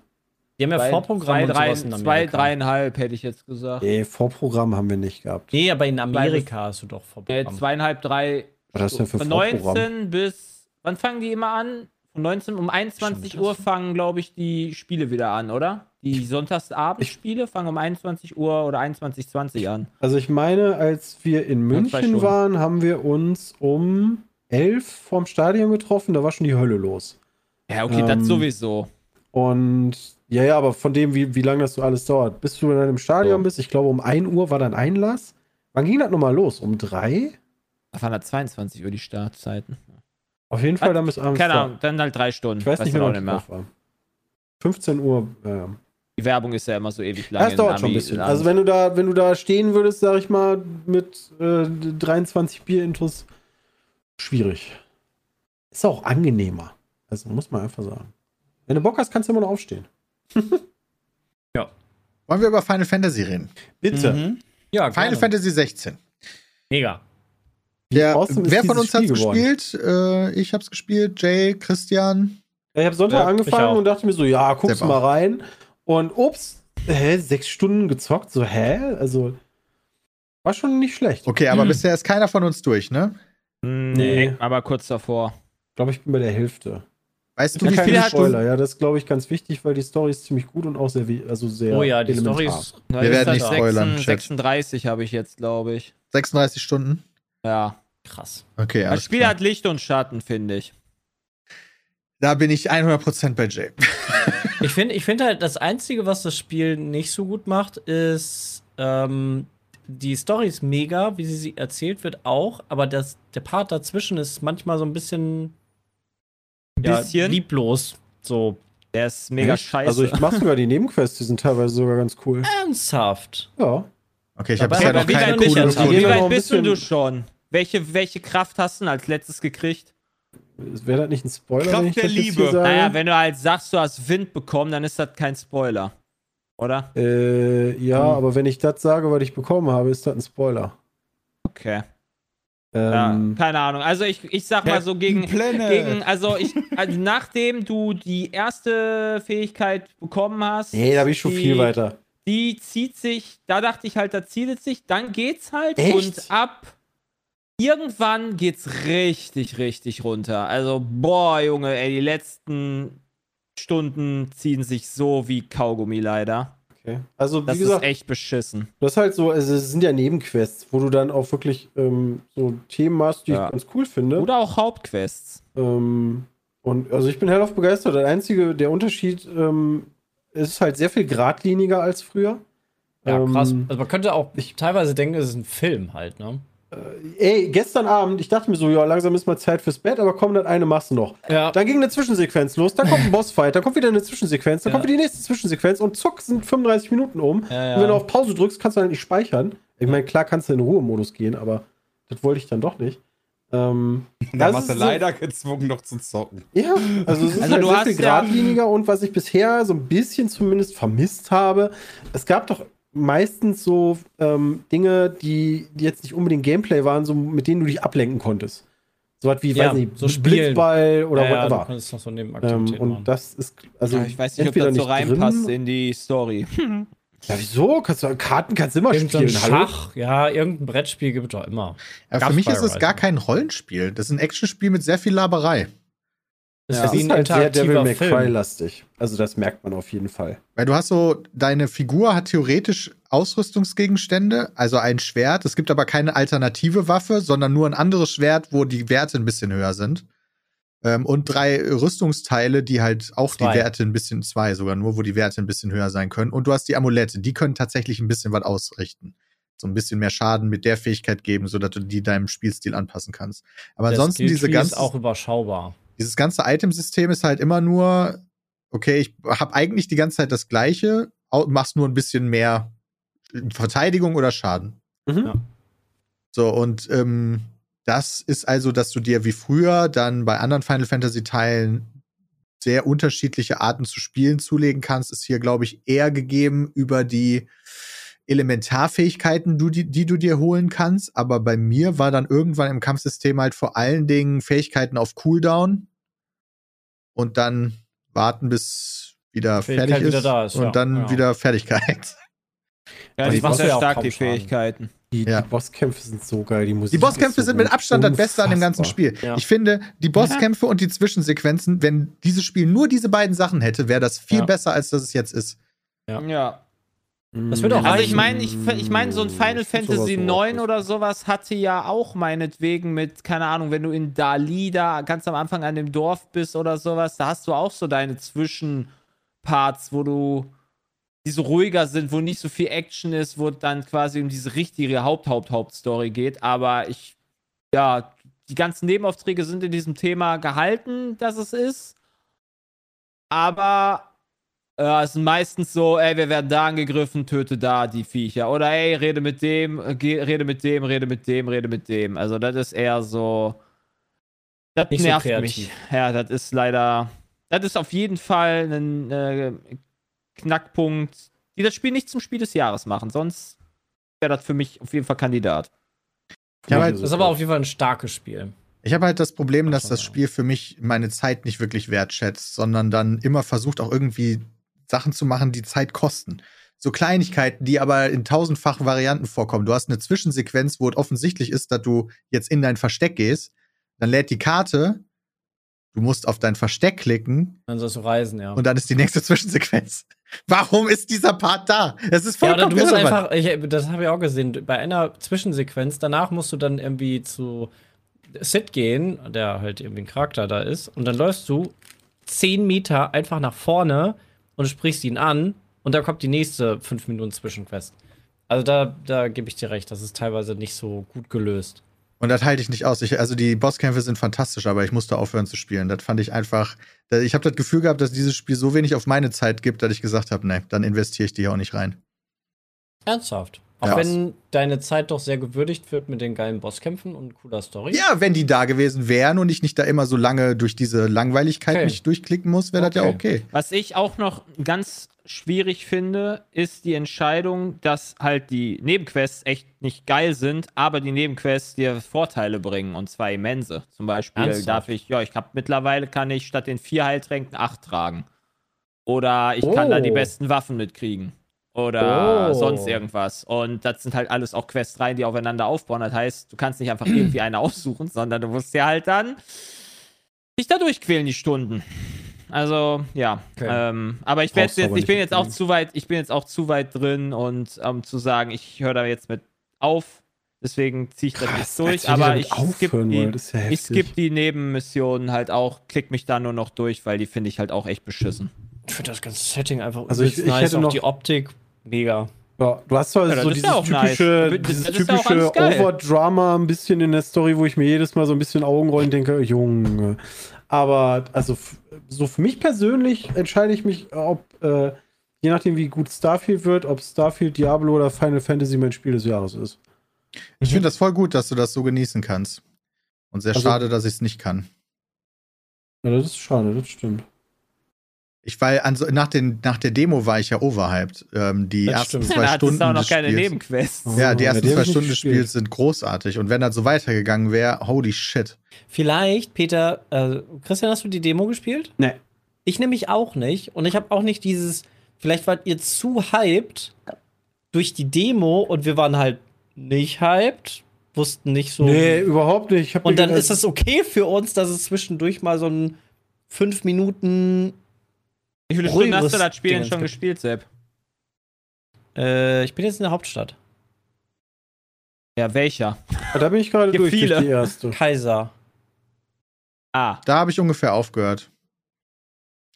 Die haben ja drei, Vorprogramm drei, und sowas Zwei, dreieinhalb hätte ich jetzt gesagt. Nee, Vorprogramm haben wir nicht gehabt. Nee, aber in Amerika drei, hast du doch Vorprogramm. Äh, zweieinhalb, drei. Was hast du denn für von Vorprogramm? neunzehn bis, wann fangen die immer an? Von neunzehn um einundzwanzig Uhr fangen, glaube ich, die Spiele wieder an, oder? Die Sonntagsabendspiele fangen um einundzwanzig Uhr oder einundzwanzig Uhr zwanzig an. Also ich meine, als wir in München waren, haben wir uns um elf vorm Stadion getroffen. Da war schon die Hölle los. Ja, okay, ähm, das sowieso. Und ja, ja, aber von dem, wie, wie lange das so alles dauert. Bis du dann im Stadion so. bist, ich glaube, um ein Uhr war dann Einlass. Wann ging das nochmal los? Um drei? Da waren da zweiundzwanzig Uhr die Startzeiten. Auf jeden Fall, dann bis abends. Keine Ahnung, dann halt drei Stunden. Ich weiß nicht, genau, nicht mehr. fünfzehn Uhr. Äh, die Werbung ist ja immer so ewig lang. Das dauert schon ein bisschen. Also wenn du da, wenn du da stehen würdest, sag ich mal, mit äh, dreiundzwanzig Bier-Intros, schwierig. Ist auch angenehmer. Also muss man einfach sagen. Wenn du Bock hast, kannst du immer noch aufstehen. Ja. Wollen wir über Final Fantasy reden? Bitte. Mhm. Ja, Final Fantasy sechzehn. Mega. Der, wer von uns hat es gespielt? Äh, ich hab's gespielt, Jay, Christian. Ja, ich habe Sonntag ja, angefangen und dachte mir so, ja, guck's mal rein. Und ups, hä, sechs Stunden gezockt, so hä? Also, war schon nicht schlecht. Okay, aber hm. bisher ist keiner von uns durch, ne? Nee, aber kurz davor. Ich glaube, ich bin bei der Hälfte. Weißt du, wie viele Spoiler? Ja, das ist, glaube ich, ganz wichtig, weil die Story ist ziemlich gut und auch sehr, also sehr oh ja, die elementar. Story ist... Wir ist werden nicht spoilern. sechsunddreißig habe ich jetzt, glaube ich. sechsunddreißig Stunden? Ja, krass. Okay, das Spiel klar. hat Licht und Schatten, finde ich. Da bin ich hundert Prozent bei Jay. Ich finde ich find halt, das Einzige, was das Spiel nicht so gut macht, ist, ähm, die Story ist mega, wie sie erzählt wird auch, aber das, der Part dazwischen ist manchmal so ein bisschen, bisschen? Ja, lieblos. So, der ist mega Echt? scheiße. Also ich mache sogar die Nebenquests, die sind teilweise sogar ganz cool. Ernsthaft? Ja. Okay, ich habe bisher noch keine coole Nebenquests. Wie weit bist du schon? Welche, welche Kraft hast du denn als letztes gekriegt? Wäre das nicht ein Spoiler? Kraft der Liebe. Naja, wenn du halt sagst, du hast Wind bekommen, dann ist das kein Spoiler. Oder? Äh, ja, hm. aber wenn ich das sage, was ich bekommen habe, ist das ein Spoiler. Okay. Ähm, ja, keine Ahnung. Also ich, ich sag mal so gegen, gegen also ich, also nachdem du die erste Fähigkeit bekommen hast. Nee, da bin ich schon die, viel weiter. Die zieht sich, da dachte ich halt, da zieht es sich, dann geht's halt Echt? und ab. Irgendwann geht's richtig, richtig runter. Also, boah, Junge, ey, die letzten Stunden ziehen sich so wie Kaugummi leider. Okay. Also, wie das gesagt, ist echt beschissen. Das ist halt so, also, es sind ja Nebenquests, wo du dann auch wirklich ähm, so Themen hast, die ja. ich ganz cool finde. Oder auch Hauptquests. Ähm, und also, ich bin hellauf begeistert. Der einzige, der Unterschied ähm, ist halt sehr viel geradliniger als früher. Ja, krass. Ähm, also, man könnte auch ich, teilweise denken, es ist ein Film halt, ne? Ey, gestern Abend, ich dachte mir so, ja, langsam ist mal Zeit fürs Bett, aber komm, dann eine machst du noch. Ja. Dann ging eine Zwischensequenz los, dann kommt ein Bossfight, dann kommt wieder eine Zwischensequenz, dann ja. kommt wieder die nächste Zwischensequenz und zuck, sind fünfunddreißig Minuten um. Ja, ja. Und wenn du auf Pause drückst, kannst du halt nicht speichern. Ich meine, klar kannst du in Ruhemodus gehen, aber das wollte ich dann doch nicht. Ähm, da warst du leider so gezwungen, noch zu zocken. Ja, also es ist also halt du hast viel geradliniger und was ich bisher so ein bisschen zumindest vermisst habe, es gab doch meistens so ähm, Dinge, die jetzt nicht unbedingt Gameplay waren, so mit denen du dich ablenken konntest. So was wie, ja, weiß nicht, so Blitzball oder ja, whatever. Ja, du konntest noch so Nebenaktivitäten ähm, und machen. Das ist, also ja, ich weiß nicht, ob das so reinpasst drin. in die Story. Hm. Ja, wieso? Kannst du, Karten kannst du immer irgendein spielen. Schach, hallo? Ja, irgendein Brettspiel gibt es auch immer. Aber für mich ist es gar kein Rollenspiel. Das ist ein Actionspiel mit sehr viel Laberei. Ja. Es ist halt sehr Devil May Cry-lastig. Also das merkt man auf jeden Fall. Weil du hast so, deine Figur hat theoretisch Ausrüstungsgegenstände, also ein Schwert. Es gibt aber keine alternative Waffe, sondern nur ein anderes Schwert, wo die Werte ein bisschen höher sind. Ähm, und drei Rüstungsteile, die halt auch zwei. die Werte ein bisschen, zwei sogar nur, wo die Werte ein bisschen höher sein können. Und du hast die Amulette, die können tatsächlich ein bisschen was ausrichten. So ein bisschen mehr Schaden mit der Fähigkeit geben, sodass du die deinem Spielstil anpassen kannst. Aber das ansonsten diese ganze... ist auch überschaubar. Dieses ganze Itemsystem ist halt immer nur, okay, ich habe eigentlich die ganze Zeit das Gleiche, mach's nur ein bisschen mehr Verteidigung oder Schaden. Mhm. Ja. So, und ähm, das ist also, dass du dir wie früher dann bei anderen Final Fantasy Teilen sehr unterschiedliche Arten zu spielen zulegen kannst, ist hier, glaube ich, eher gegeben über die Elementarfähigkeiten, du, die, die du dir holen kannst. Aber bei mir war dann irgendwann im Kampfsystem halt vor allen Dingen Fähigkeiten auf Cooldown und dann warten, bis wieder Fähigkeit fertig ist, wieder da ist und ja, dann ja. wieder Fertigkeit. Ja, die waren sehr stark, die Fähigkeiten. Die, ja. die Bosskämpfe sind so geil. Die, Musik die Bosskämpfe so sind mit Abstand unfassbar. das Beste an dem ganzen Spiel. Ja. Ich finde, die Bosskämpfe ja. und die Zwischensequenzen, wenn dieses Spiel nur diese beiden Sachen hätte, wäre das viel ja. besser, als das es jetzt ist. Ja. ja. Das wird auch also ich meine, ich, ich meine, so ein Final Fantasy neun oder sowas hatte ja auch meinetwegen mit, keine Ahnung, wenn du in Dali da ganz am Anfang an dem Dorf bist oder sowas, da hast du auch so deine Zwischenparts, wo du, die so ruhiger sind, wo nicht so viel Action ist, wo dann quasi um diese richtige Haupt-Haupt-Haupt-Story geht, aber ich, ja, die ganzen Nebenaufträge sind in diesem Thema gehalten, dass es ist, aber Äh, es sind meistens so, ey, wir werden da angegriffen, töte da die Viecher. Oder ey, rede mit dem, geh, rede mit dem, rede mit dem, rede mit dem. Also das ist eher so, das nicht nervt so mich. Ja, das ist leider, das ist auf jeden Fall ein äh, Knackpunkt, die das Spiel nicht zum Spiel des Jahres machen. Sonst wäre das für mich auf jeden Fall Kandidat. Ja, halt, das ist aber auf jeden Fall ein starkes Spiel. Ich habe halt das Problem, dass das Spiel für mich meine Zeit nicht wirklich wertschätzt, sondern dann immer versucht, auch irgendwie Sachen zu machen, die Zeit kosten. So Kleinigkeiten, die aber in tausendfachen Varianten vorkommen. Du hast eine Zwischensequenz, wo es offensichtlich ist, dass du jetzt in dein Versteck gehst, dann lädt die Karte, du musst auf dein Versteck klicken. Dann sollst du reisen, ja. Und dann ist die nächste Zwischensequenz. Warum ist dieser Part da? Das ist vollkommen ja, einfach. Ich, das habe ich auch gesehen. Bei einer Zwischensequenz, danach musst du dann irgendwie zu Sid gehen, der halt irgendwie ein Charakter da ist, und dann läufst du zehn Meter einfach nach vorne und sprichst ihn an und dann kommt die nächste fünf Minuten Zwischenquest. Also da, da gebe ich dir recht, das ist teilweise nicht so gut gelöst. Und das halte ich nicht aus. Ich, also die Bosskämpfe sind fantastisch, aber ich musste aufhören zu spielen. Das fand ich einfach, ich habe das Gefühl gehabt, dass dieses Spiel so wenig auf meine Zeit gibt, dass ich gesagt habe, nee, dann investiere ich die auch nicht rein. Ernsthaft? Auch ja, wenn deine Zeit doch sehr gewürdigt wird mit den geilen Bosskämpfen und cooler Story. Ja, wenn die da gewesen wären und ich nicht da immer so lange durch diese Langweiligkeit okay. mich durchklicken muss, wäre okay. das ja okay. Was ich auch noch ganz schwierig finde, ist die Entscheidung, dass halt die Nebenquests echt nicht geil sind, aber die Nebenquests dir Vorteile bringen, und zwar immense. Zum Beispiel Ernsthaft? darf ich, ja, ich habe mittlerweile kann ich statt den vier Heiltränken acht tragen. Oder ich oh. kann da die besten Waffen mitkriegen. Oder oh. sonst irgendwas. Und das sind halt alles auch Quests rein, die aufeinander aufbauen. Das heißt, du kannst nicht einfach irgendwie eine aussuchen, sondern du musst ja halt dann dich da durchquälen, die Stunden. Also, ja. Okay. Ähm, aber ich, jetzt, aber ich bin jetzt auch zu weit, ich bin jetzt auch zu weit drin und ähm, zu sagen, ich höre da jetzt mit auf. Deswegen ziehe ich das Krass, jetzt durch. Aber ich skippe die, ja skip die Nebenmissionen halt auch, klick mich da nur noch durch, weil die finde ich halt auch echt beschissen. Ich finde das ganze Setting einfach also ich, ich nice, hätte auch noch die Optik mega. Ja, du hast zwar ja, so dieses typische, nice. dieses typische ja Overdrama ein bisschen in der Story, wo ich mir jedes Mal so ein bisschen Augenrollen denke, Junge. Aber also so für mich persönlich entscheide ich mich, ob äh, je nachdem wie gut Starfield wird, ob Starfield, Diablo oder Final Fantasy mein Spiel des Jahres ist. Ich mhm. finde das voll gut, dass du das so genießen kannst. Und sehr also, schade, dass ich es nicht kann. Ja, das ist schade, das stimmt. Ich war an, nach, den, nach der Demo war ich ja overhyped. Ähm, die das ersten stimmt. zwei ja, Stunden auch noch des keine Nebenquests. Oh, ja, die ersten zwei Stunden des Spiels sind großartig. Und wenn das so weitergegangen wäre, holy shit. Vielleicht, Peter, äh, Christian, hast du die Demo gespielt? Nee. Ich nämlich auch nicht. Und ich habe auch nicht dieses, vielleicht wart ihr zu hyped durch die Demo und wir waren halt nicht hyped, wussten nicht so. Nee, überhaupt nicht. Ich hab und dann ist es okay für uns, dass es zwischendurch mal so ein fünf Minuten Wie viele Stunden hast du das Spiel denn schon gespielt, Sepp? Äh, ich bin jetzt in der Hauptstadt. Ja, welcher? Da bin ich gerade durch, durch die erste. Kaiser. Ah. Da habe ich ungefähr aufgehört.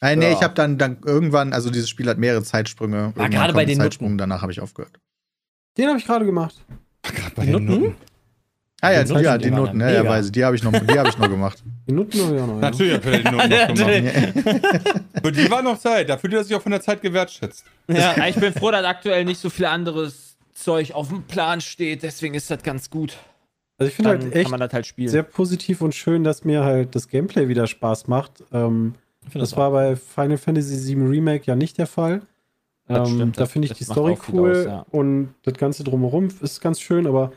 Nein, ja. nee, ich habe dann, dann irgendwann, also dieses Spiel hat mehrere Zeitsprünge. Ah, gerade bei den Nutten. Danach habe ich aufgehört. Den habe ich gerade gemacht. Gerade bei den, den Nutten? Nutten? Ah ja, die, ja, die Noten, ja, ja, weiß ich, die habe ich, hab ich noch gemacht. Die Noten habe ich auch noch. Natürlich habe ich die Noten noch gemacht. Für die war noch Zeit, dafür, dass ich auch von der Zeit gewertschätzt. Ja, ich bin froh, dass aktuell nicht so viel anderes Zeug auf dem Plan steht, deswegen ist das ganz gut. Also ich finde halt echt kann man das halt spielen. Sehr positiv und schön, dass mir halt das Gameplay wieder Spaß macht. Ähm, das das war bei Final Fantasy sieben Remake ja nicht der Fall. Ähm, da finde ich das die Story cool aus, ja. und das Ganze drumherum ist ganz schön, aber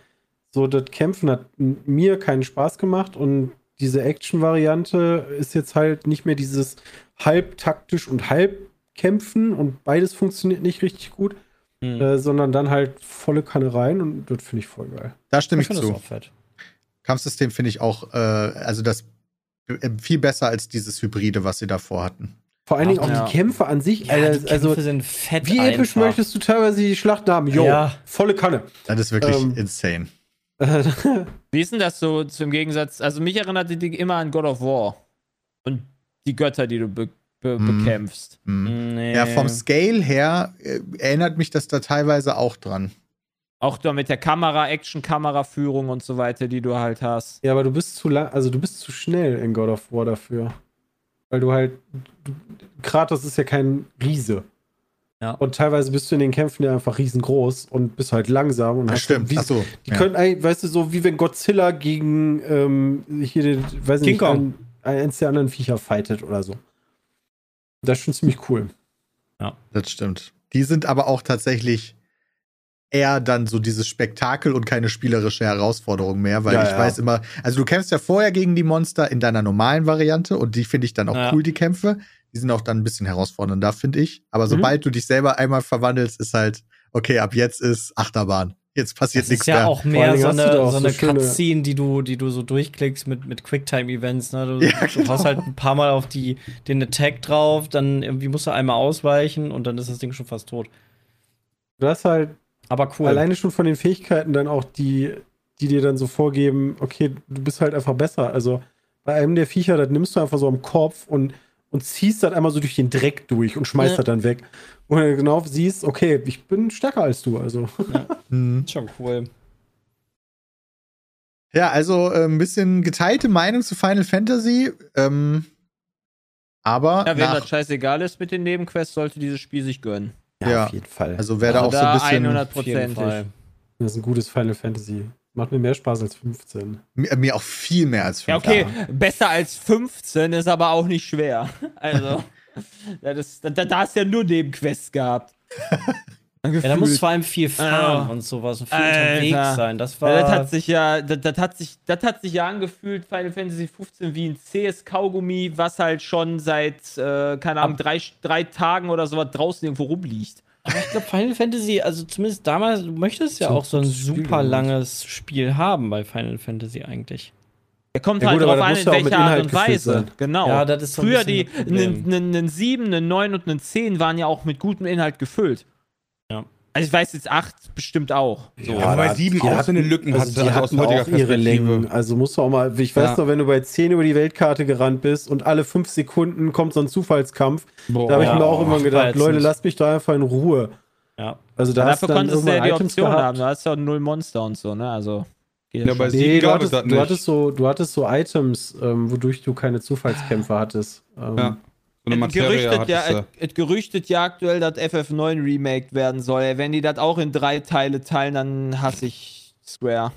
so, das Kämpfen hat mir keinen Spaß gemacht und diese Action-Variante ist jetzt halt nicht mehr dieses halb taktisch und halb kämpfen und beides funktioniert nicht richtig gut, mhm. äh, sondern dann halt volle Kanne rein und das finde ich voll geil. Da stimme ich, ich zu. Kampfsystem finde ich auch, äh, also das äh, viel besser als dieses Hybride, was sie davor hatten. Vor allen Dingen auch ja. die Kämpfe an sich. Ja, also, die Kämpfe sind fett wie episch einfach. Möchtest du teilweise die Schlachten haben? Jo, ja. volle Kanne. Das ist wirklich ähm, insane. Wie ist denn das so im Gegensatz? Also mich erinnert die immer an God of War. Und die Götter, die du be be mm. bekämpfst. Mm. Nee. Ja, vom Scale her äh, erinnert mich das da teilweise auch dran. Auch da mit der Kamera, Action-Kameraführung und so weiter, die du halt hast. Ja, aber du bist zu lang, also du bist zu schnell in God of War dafür. Weil du halt, du, Kratos ist ja kein Riese. Ja. Und teilweise bist du in den Kämpfen ja einfach riesengroß und bist halt langsam. Und das hast stimmt, wie, ach so. Die ja. können eigentlich, weißt du, so wie wenn Godzilla gegen ähm, hier den, weiß King nicht, Kong. Ein, eins der anderen Viecher fightet oder so. Das ist schon ziemlich cool. Ja, das stimmt. Die sind aber auch tatsächlich eher dann so dieses Spektakel und keine spielerische Herausforderung mehr, weil ja, ich ja. weiß immer, also du kämpfst ja vorher gegen die Monster in deiner normalen Variante und die finde ich dann auch ja. cool, die Kämpfe. Die sind auch dann ein bisschen herausfordernder, finde ich. Aber mhm. sobald du dich selber einmal verwandelst, ist halt, okay, ab jetzt ist Achterbahn. Jetzt passiert nichts mehr. Das ist ja auch mehr so eine, so eine Cutscene, die du, die du so durchklickst mit, mit Quicktime-Events. Ne? Du, ja, genau. du haust halt ein paar Mal auf die, den Attack drauf, dann irgendwie musst du einmal ausweichen und dann ist das Ding schon fast tot. Du hast halt aber cool. Alleine schon von den Fähigkeiten dann auch die, die dir dann so vorgeben, okay, du bist halt einfach besser. Also bei einem der Viecher, das nimmst du einfach so am Kopf und, und ziehst das einmal so durch den Dreck durch und schmeißt ja. das dann weg. Und dann genau siehst, okay, ich bin stärker als du. Also ja. mhm. schon cool. Ja, also äh, ein bisschen geteilte Meinung zu Final Fantasy. Ähm, aber ja, wenn das scheißegal ist mit den Nebenquests, sollte dieses Spiel sich gönnen. Ja, ja, auf jeden Fall. Also wäre da also auch da so ein bisschen hundert Prozent. Das ist ein gutes Final Fantasy. Macht mir mehr Spaß als fünfzehn. Mir, mir auch viel mehr als fünfzehn. Ja, okay, ja. besser als fünfzehn ist aber auch nicht schwer. Also, ja, das, da, da hast du ja nur Nebenquests gehabt. ja, da musst du vor allem viel fahren ah. und sowas und viel Alter. unterwegs sein. Das war. Ja, das hat sich ja, das, das hat sich, das hat sich ja angefühlt, Final Fantasy fünfzehn, wie ein zähes Kaugummi, was halt schon seit, äh, keine Ahnung, drei, drei Tagen oder sowas draußen irgendwo rumliegt. Aber ich glaube, Final Fantasy, also zumindest damals, du möchtest ja so, auch so ein super langes Spiel haben bei Final Fantasy eigentlich. Er kommt ja, halt gut, drauf an, in welcher Art und Weise. Sein. Genau. Ja, das ist so früher die, einen sieben, einen neun und einen zehn waren ja auch mit gutem Inhalt gefüllt. Ja. Also ich weiß jetzt acht bestimmt auch. So. Ja, aber bei sieben auch so eine Lücken also hatte. Die hatten also auch ihre Längen. Also musst du auch mal, ich weiß ja. noch, wenn du bei zehn über die Weltkarte gerannt bist und alle fünf Sekunden kommt so ein Zufallskampf, boah, da habe ich ja, mir auch boah, immer gedacht, Leute, nicht. lasst mich da einfach in Ruhe. Ja. Also da hast dafür konntest du ja die Option gehabt. haben, da hast du ja null Monster und so, ne, also. Ja, bei sieben nee, gab es das nicht. Du hattest so, du hattest so Items, ähm, wodurch du keine Zufallskämpfe hattest. Ähm, ja. Es gerüchtet, ja, gerüchtet ja aktuell, dass F F neun remaked werden soll. Wenn die das auch in drei Teile teilen, dann hasse ich Square.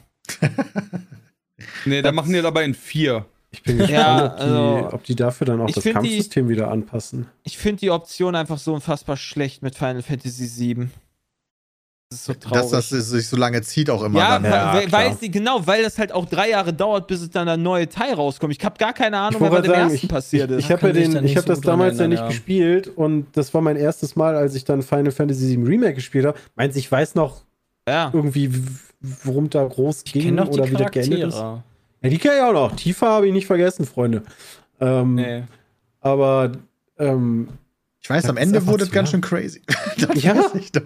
nee, dann machen die aber in vier. Ich bin gespannt, ja, ob, die, also, ob die dafür dann auch das Kampfsystem die, wieder anpassen. Ich finde die Option einfach so unfassbar schlecht mit Final Fantasy sieben. Das ist so traurig. Dass das sich so lange zieht auch immer ja, dann. Ja, weil, weil es, genau, weil das halt auch drei Jahre dauert, bis es dann ein neuer Teil rauskommt. Ich habe gar keine Ahnung, was im ersten ich, passiert ich, ist. Ich, ich habe ja da hab so das damals ändern, ja nicht ja. gespielt und das war mein erstes Mal, als ich dann Final Fantasy sieben Remake gespielt habe. Meinst du, ich weiß noch ja. irgendwie, worum da groß ich ging oder wie das geendet ist? Ja, die kenne ich auch noch. Tifa habe ich nicht vergessen, Freunde. Ähm, nee. Aber ähm, ich weiß, am Ende wurde es ganz schön crazy. das ja. weiß ich doch.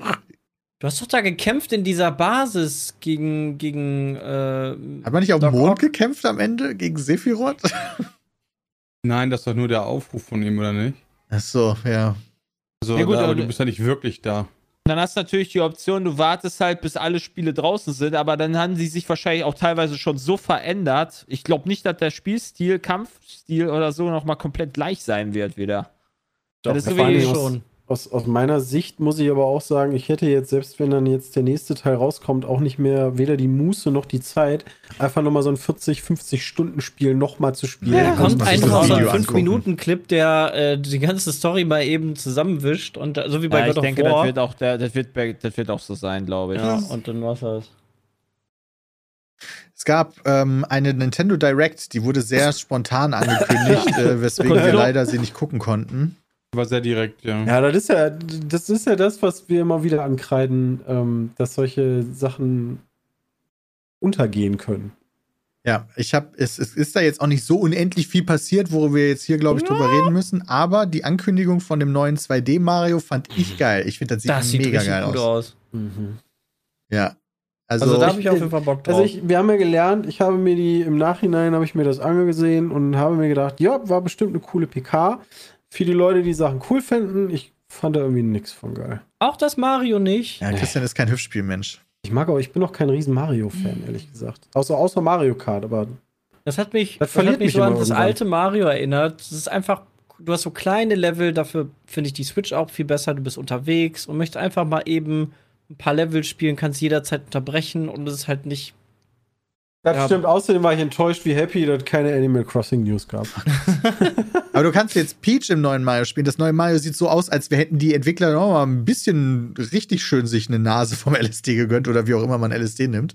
Du hast doch da gekämpft in dieser Basis gegen, gegen, äh, hat man nicht auf dem Mond gekämpft am Ende? Gegen Sephiroth? Nein, das ist doch nur der Aufruf von ihm, oder nicht? Ach so, ja. Also, ja gut, da, aber du bist ja nicht wirklich da. Dann hast du natürlich die Option, du wartest halt, bis alle Spiele draußen sind, aber dann haben sie sich wahrscheinlich auch teilweise schon so verändert. Ich glaube nicht, dass der Spielstil, Kampfstil oder so nochmal komplett gleich sein wird wieder. Doch, das ist so wenig schon. Aus, aus meiner Sicht muss ich aber auch sagen, ich hätte jetzt, selbst wenn dann jetzt der nächste Teil rauskommt, auch nicht mehr weder die Muße noch die Zeit, einfach nochmal so ein vierzig, fünfzig-Stunden-Spiel nochmal zu spielen. Ja, da kommt einfach so ein fünf-Minuten-Clip, der äh, die ganze Story mal eben zusammenwischt. Und so wie bei ja, God of War. Ich denke, das wird, auch der, das, wird, das wird auch so sein, glaube ich. Ja, und dann war's das. Es gab ähm, eine Nintendo Direct, die wurde sehr spontan angekündigt, äh, weswegen wir leider sie nicht gucken konnten. War sehr direkt, ja. Ja, das ist ja, das ist ja das, was wir immer wieder ankreiden, ähm, dass solche Sachen untergehen können. Ja, ich habe, es, es ist da jetzt auch nicht so unendlich viel passiert, worüber wir jetzt hier, glaube ich, drüber ja. reden müssen. Aber die Ankündigung von dem neuen zwei D Mario fand ich geil. Ich finde, das sieht, das sieht mega geil gut aus. aus. Mhm. Ja. Also, also da habe ich auf jeden Fall Bock drauf. Also ich, wir haben ja gelernt, ich habe mir die, im Nachhinein habe ich mir das angesehen und habe mir gedacht, ja, war bestimmt eine coole P K. Viele Leute, die Sachen cool finden, ich fand da irgendwie nichts von geil. Auch das Mario nicht. Ja, Christian nee. ist kein Hüftspielmensch. Ich mag aber, ich bin auch kein riesen Mario-Fan, ehrlich gesagt. Außer, außer Mario Kart, aber das hat mich, das verliert das hat mich, mich so an das alte Mario erinnert. Das ist einfach, du hast so kleine Level, dafür finde ich die Switch auch viel besser. Du bist unterwegs und möchtest einfach mal eben ein paar Level spielen, kannst jederzeit unterbrechen und es ist halt nicht. Das ja. stimmt, außerdem war ich enttäuscht, wie happy, dass es keine Animal Crossing News gab. Aber du kannst jetzt Peach im neuen Mario spielen. Das neue Mario sieht so aus, als wir hätten die Entwickler noch mal ein bisschen richtig schön sich eine Nase vom L S D gegönnt oder wie auch immer man L S D nimmt.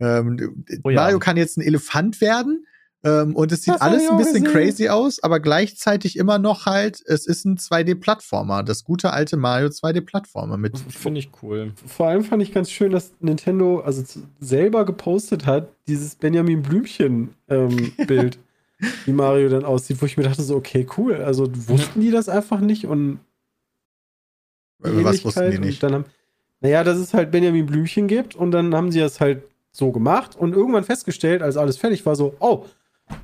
Ähm, oh ja. Mario kann jetzt ein Elefant werden ähm, und es sieht das alles ein bisschen gesehen. crazy aus, aber gleichzeitig immer noch halt, es ist ein zwei D-Plattformer, das gute alte Mario zwei D-Plattformer mit. Finde ich cool. Vor allem fand ich ganz schön, dass Nintendo also selber gepostet hat, dieses Benjamin Blümchen ähm, Bild, wie Mario dann aussieht, wo ich mir dachte so, okay, cool, also wussten die das einfach nicht und was wussten die nicht? Dann haben, naja, dass es halt Benjamin Blümchen gibt und dann haben sie das halt so gemacht und irgendwann festgestellt, als alles fertig war, so, oh,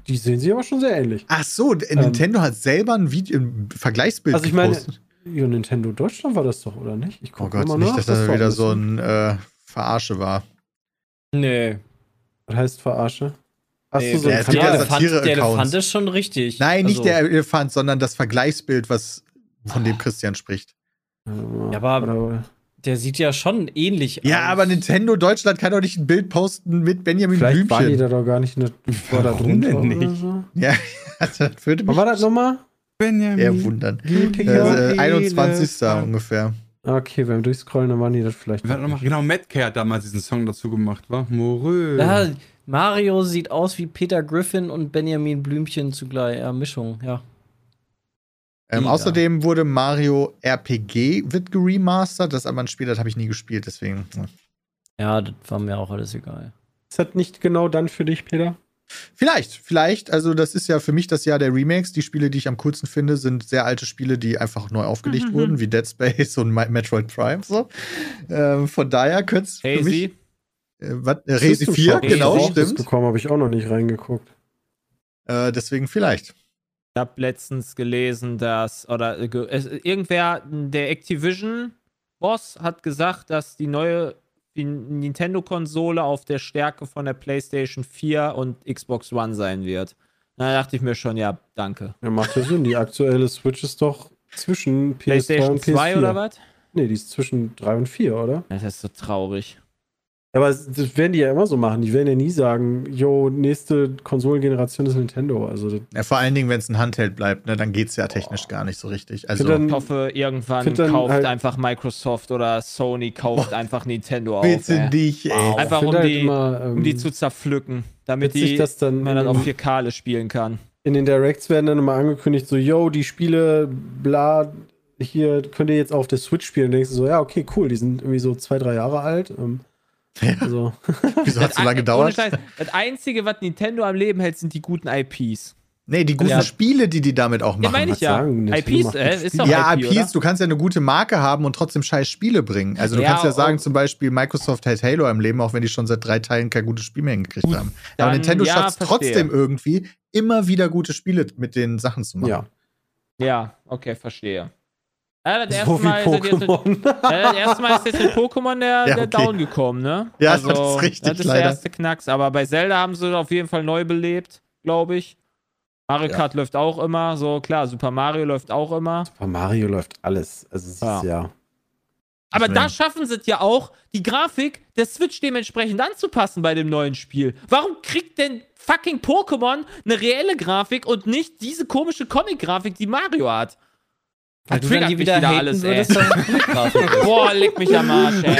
die sehen sich aber schon sehr ähnlich. Ach so, ähm, Nintendo hat selber ein, Video, ein Vergleichsbild also ich gepostet. Meine, ja, Nintendo Deutschland war das doch, oder nicht? Ich guck oh Gott, mal nicht, nach, dass das da wieder so ein äh, Verarsche war. Nee. Was heißt Verarsche? Nee, so der, der, Elefant, der Elefant ist schon richtig. Nein, also, nicht der Elefant, sondern das Vergleichsbild, was von dem Christian spricht. Ja, aber der sieht ja schon ähnlich aus. Ja, aber Nintendo Deutschland kann doch nicht ein Bild posten mit Benjamin Vielleicht Blümchen. Vielleicht war die da doch gar nicht in der Vordergrund. Warum denn nicht? So? Ja, also, das würde mich war das nochmal? Benjamin. Eher wundern. Also, einundzwanzigster ungefähr. Okay, beim Durchscrollen, dann waren die das vielleicht. Noch genau, Madcare hat damals diesen Song dazu gemacht, war? Morö. Ja, Mario sieht aus wie Peter Griffin und Benjamin Blümchen zugleich. Ja, Mischung, ja. Ähm, außerdem wurde Mario R P G wird geremastert. Das ist aber ein Spiel, das habe ich nie gespielt, deswegen. Ne. Ja, das war mir auch alles egal. Ist das nicht genau dann für dich, Peter? Vielleicht, vielleicht. Also das ist ja für mich das Jahr der Remakes. Die Spiele, die ich am coolsten finde, sind sehr alte Spiele, die einfach neu aufgelegt mhm. wurden, wie Dead Space und Metroid Prime. So. Ähm, von daher könnte es für mich... Äh, was? Äh, Resi vier, genau, stimmt. Das bekommen habe ich auch noch nicht reingeguckt. Äh, deswegen vielleicht. Ich habe letztens gelesen, dass oder äh, irgendwer, der Activision-Boss hat gesagt, dass die neue Nintendo-Konsole auf der Stärke von der PlayStation vier und Xbox One sein wird. Da dachte ich mir schon, ja, danke. Ja, macht ja Sinn. Die aktuelle Switch ist doch zwischen PlayStation und P S vier. zwei oder was? Nee, die ist zwischen drei und vier, oder? Das ist so traurig. Aber das werden die ja immer so machen. Die werden ja nie sagen, jo, nächste Konsolengeneration ist Nintendo. Also ja, vor allen Dingen, wenn es ein Handheld bleibt, ne, dann geht es ja technisch oh. gar nicht so richtig. Also dann, ich hoffe, irgendwann kauft halt einfach Microsoft oder Sony kauft oh. einfach Nintendo auf. Bitte ey. Dich, ey. Einfach um, halt die, immer, ähm, um die zu zerpflücken, damit die, das dann man dann auf vier K spielen kann. In den Directs werden dann immer angekündigt, so, yo, die Spiele, bla, hier könnt ihr jetzt auf der Switch spielen. Und denkst du so, ja, okay, cool, die sind irgendwie so zwei, drei Jahre alt. Ähm, Ja. Also. Wieso hat es so lange gedauert? Das Einzige, was Nintendo am Leben hält, sind die guten I Ps. Nee, die guten ja. Spiele, die die damit auch machen. Ja, meine ich ja. Sagen, I Ps, äh, ist doch ja, I P, I Ps, oder? Du kannst ja eine gute Marke haben und trotzdem scheiß Spiele bringen. Also du ja, kannst ja sagen, zum Beispiel Microsoft hält Halo am Leben, auch wenn die schon seit drei Teilen kein gutes Spiel mehr hingekriegt Gut, haben. Aber dann, Nintendo ja, schafft es trotzdem irgendwie, immer wieder gute Spiele mit den Sachen zu machen. Ja, ja okay, verstehe. Ja, das erste so Mal ist Pokémon. Jetzt, ja, das erste Mal ist jetzt mit Pokémon der, ja, okay. der Down gekommen, ne? Ja, also, das ist richtig, das ist leider. Der erste Knacks. Aber bei Zelda haben sie auf jeden Fall neu belebt, glaube ich. Mario Kart ja. läuft auch immer, so klar. Super Mario läuft auch immer. Super Mario läuft alles. Also, es ja. ist ja. Aber da schaffen sie es ja auch, die Grafik der Switch dementsprechend anzupassen bei dem neuen Spiel. Warum kriegt denn fucking Pokémon eine reelle Grafik und nicht diese komische Comic-Grafik, die Mario hat? Weil du dann die wieder, wieder alles, ey. Boah, leck mich am Arsch, ey.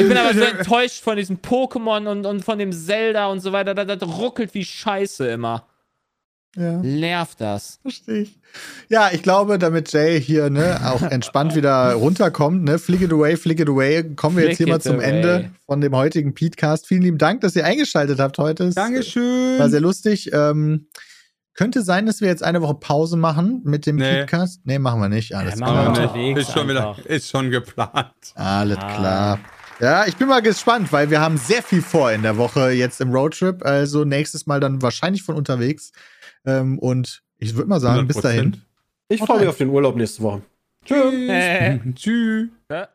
Ich bin aber so enttäuscht von diesem Pokémon und, und von dem Zelda und so weiter. Das, das ruckelt wie Scheiße immer. Ja. Nervt das. Verstehe ich. Ja, ich glaube, damit Jay hier ne, auch entspannt wieder runterkommt, ne, flick it away, flick it away, kommen wir flick jetzt hier mal zum away. Ende von dem heutigen PietCast. Vielen lieben Dank, dass ihr eingeschaltet habt heute. Dankeschön. War sehr lustig. Ähm, könnte sein, dass wir jetzt eine Woche Pause machen mit dem nee. PietCast. Nee, machen wir nicht. Alles ja, klar. Wir unterwegs ist schon wieder, ist schon geplant. Alles ah. klar. Ja, ich bin mal gespannt, weil wir haben sehr viel vor in der Woche jetzt im Roadtrip. Also nächstes Mal dann wahrscheinlich von unterwegs. Ähm, und ich würde mal sagen, hundert Prozent. Bis dahin. Ich freue mich auf den Urlaub nächste Woche. Tschüss. Äh. Tschüss.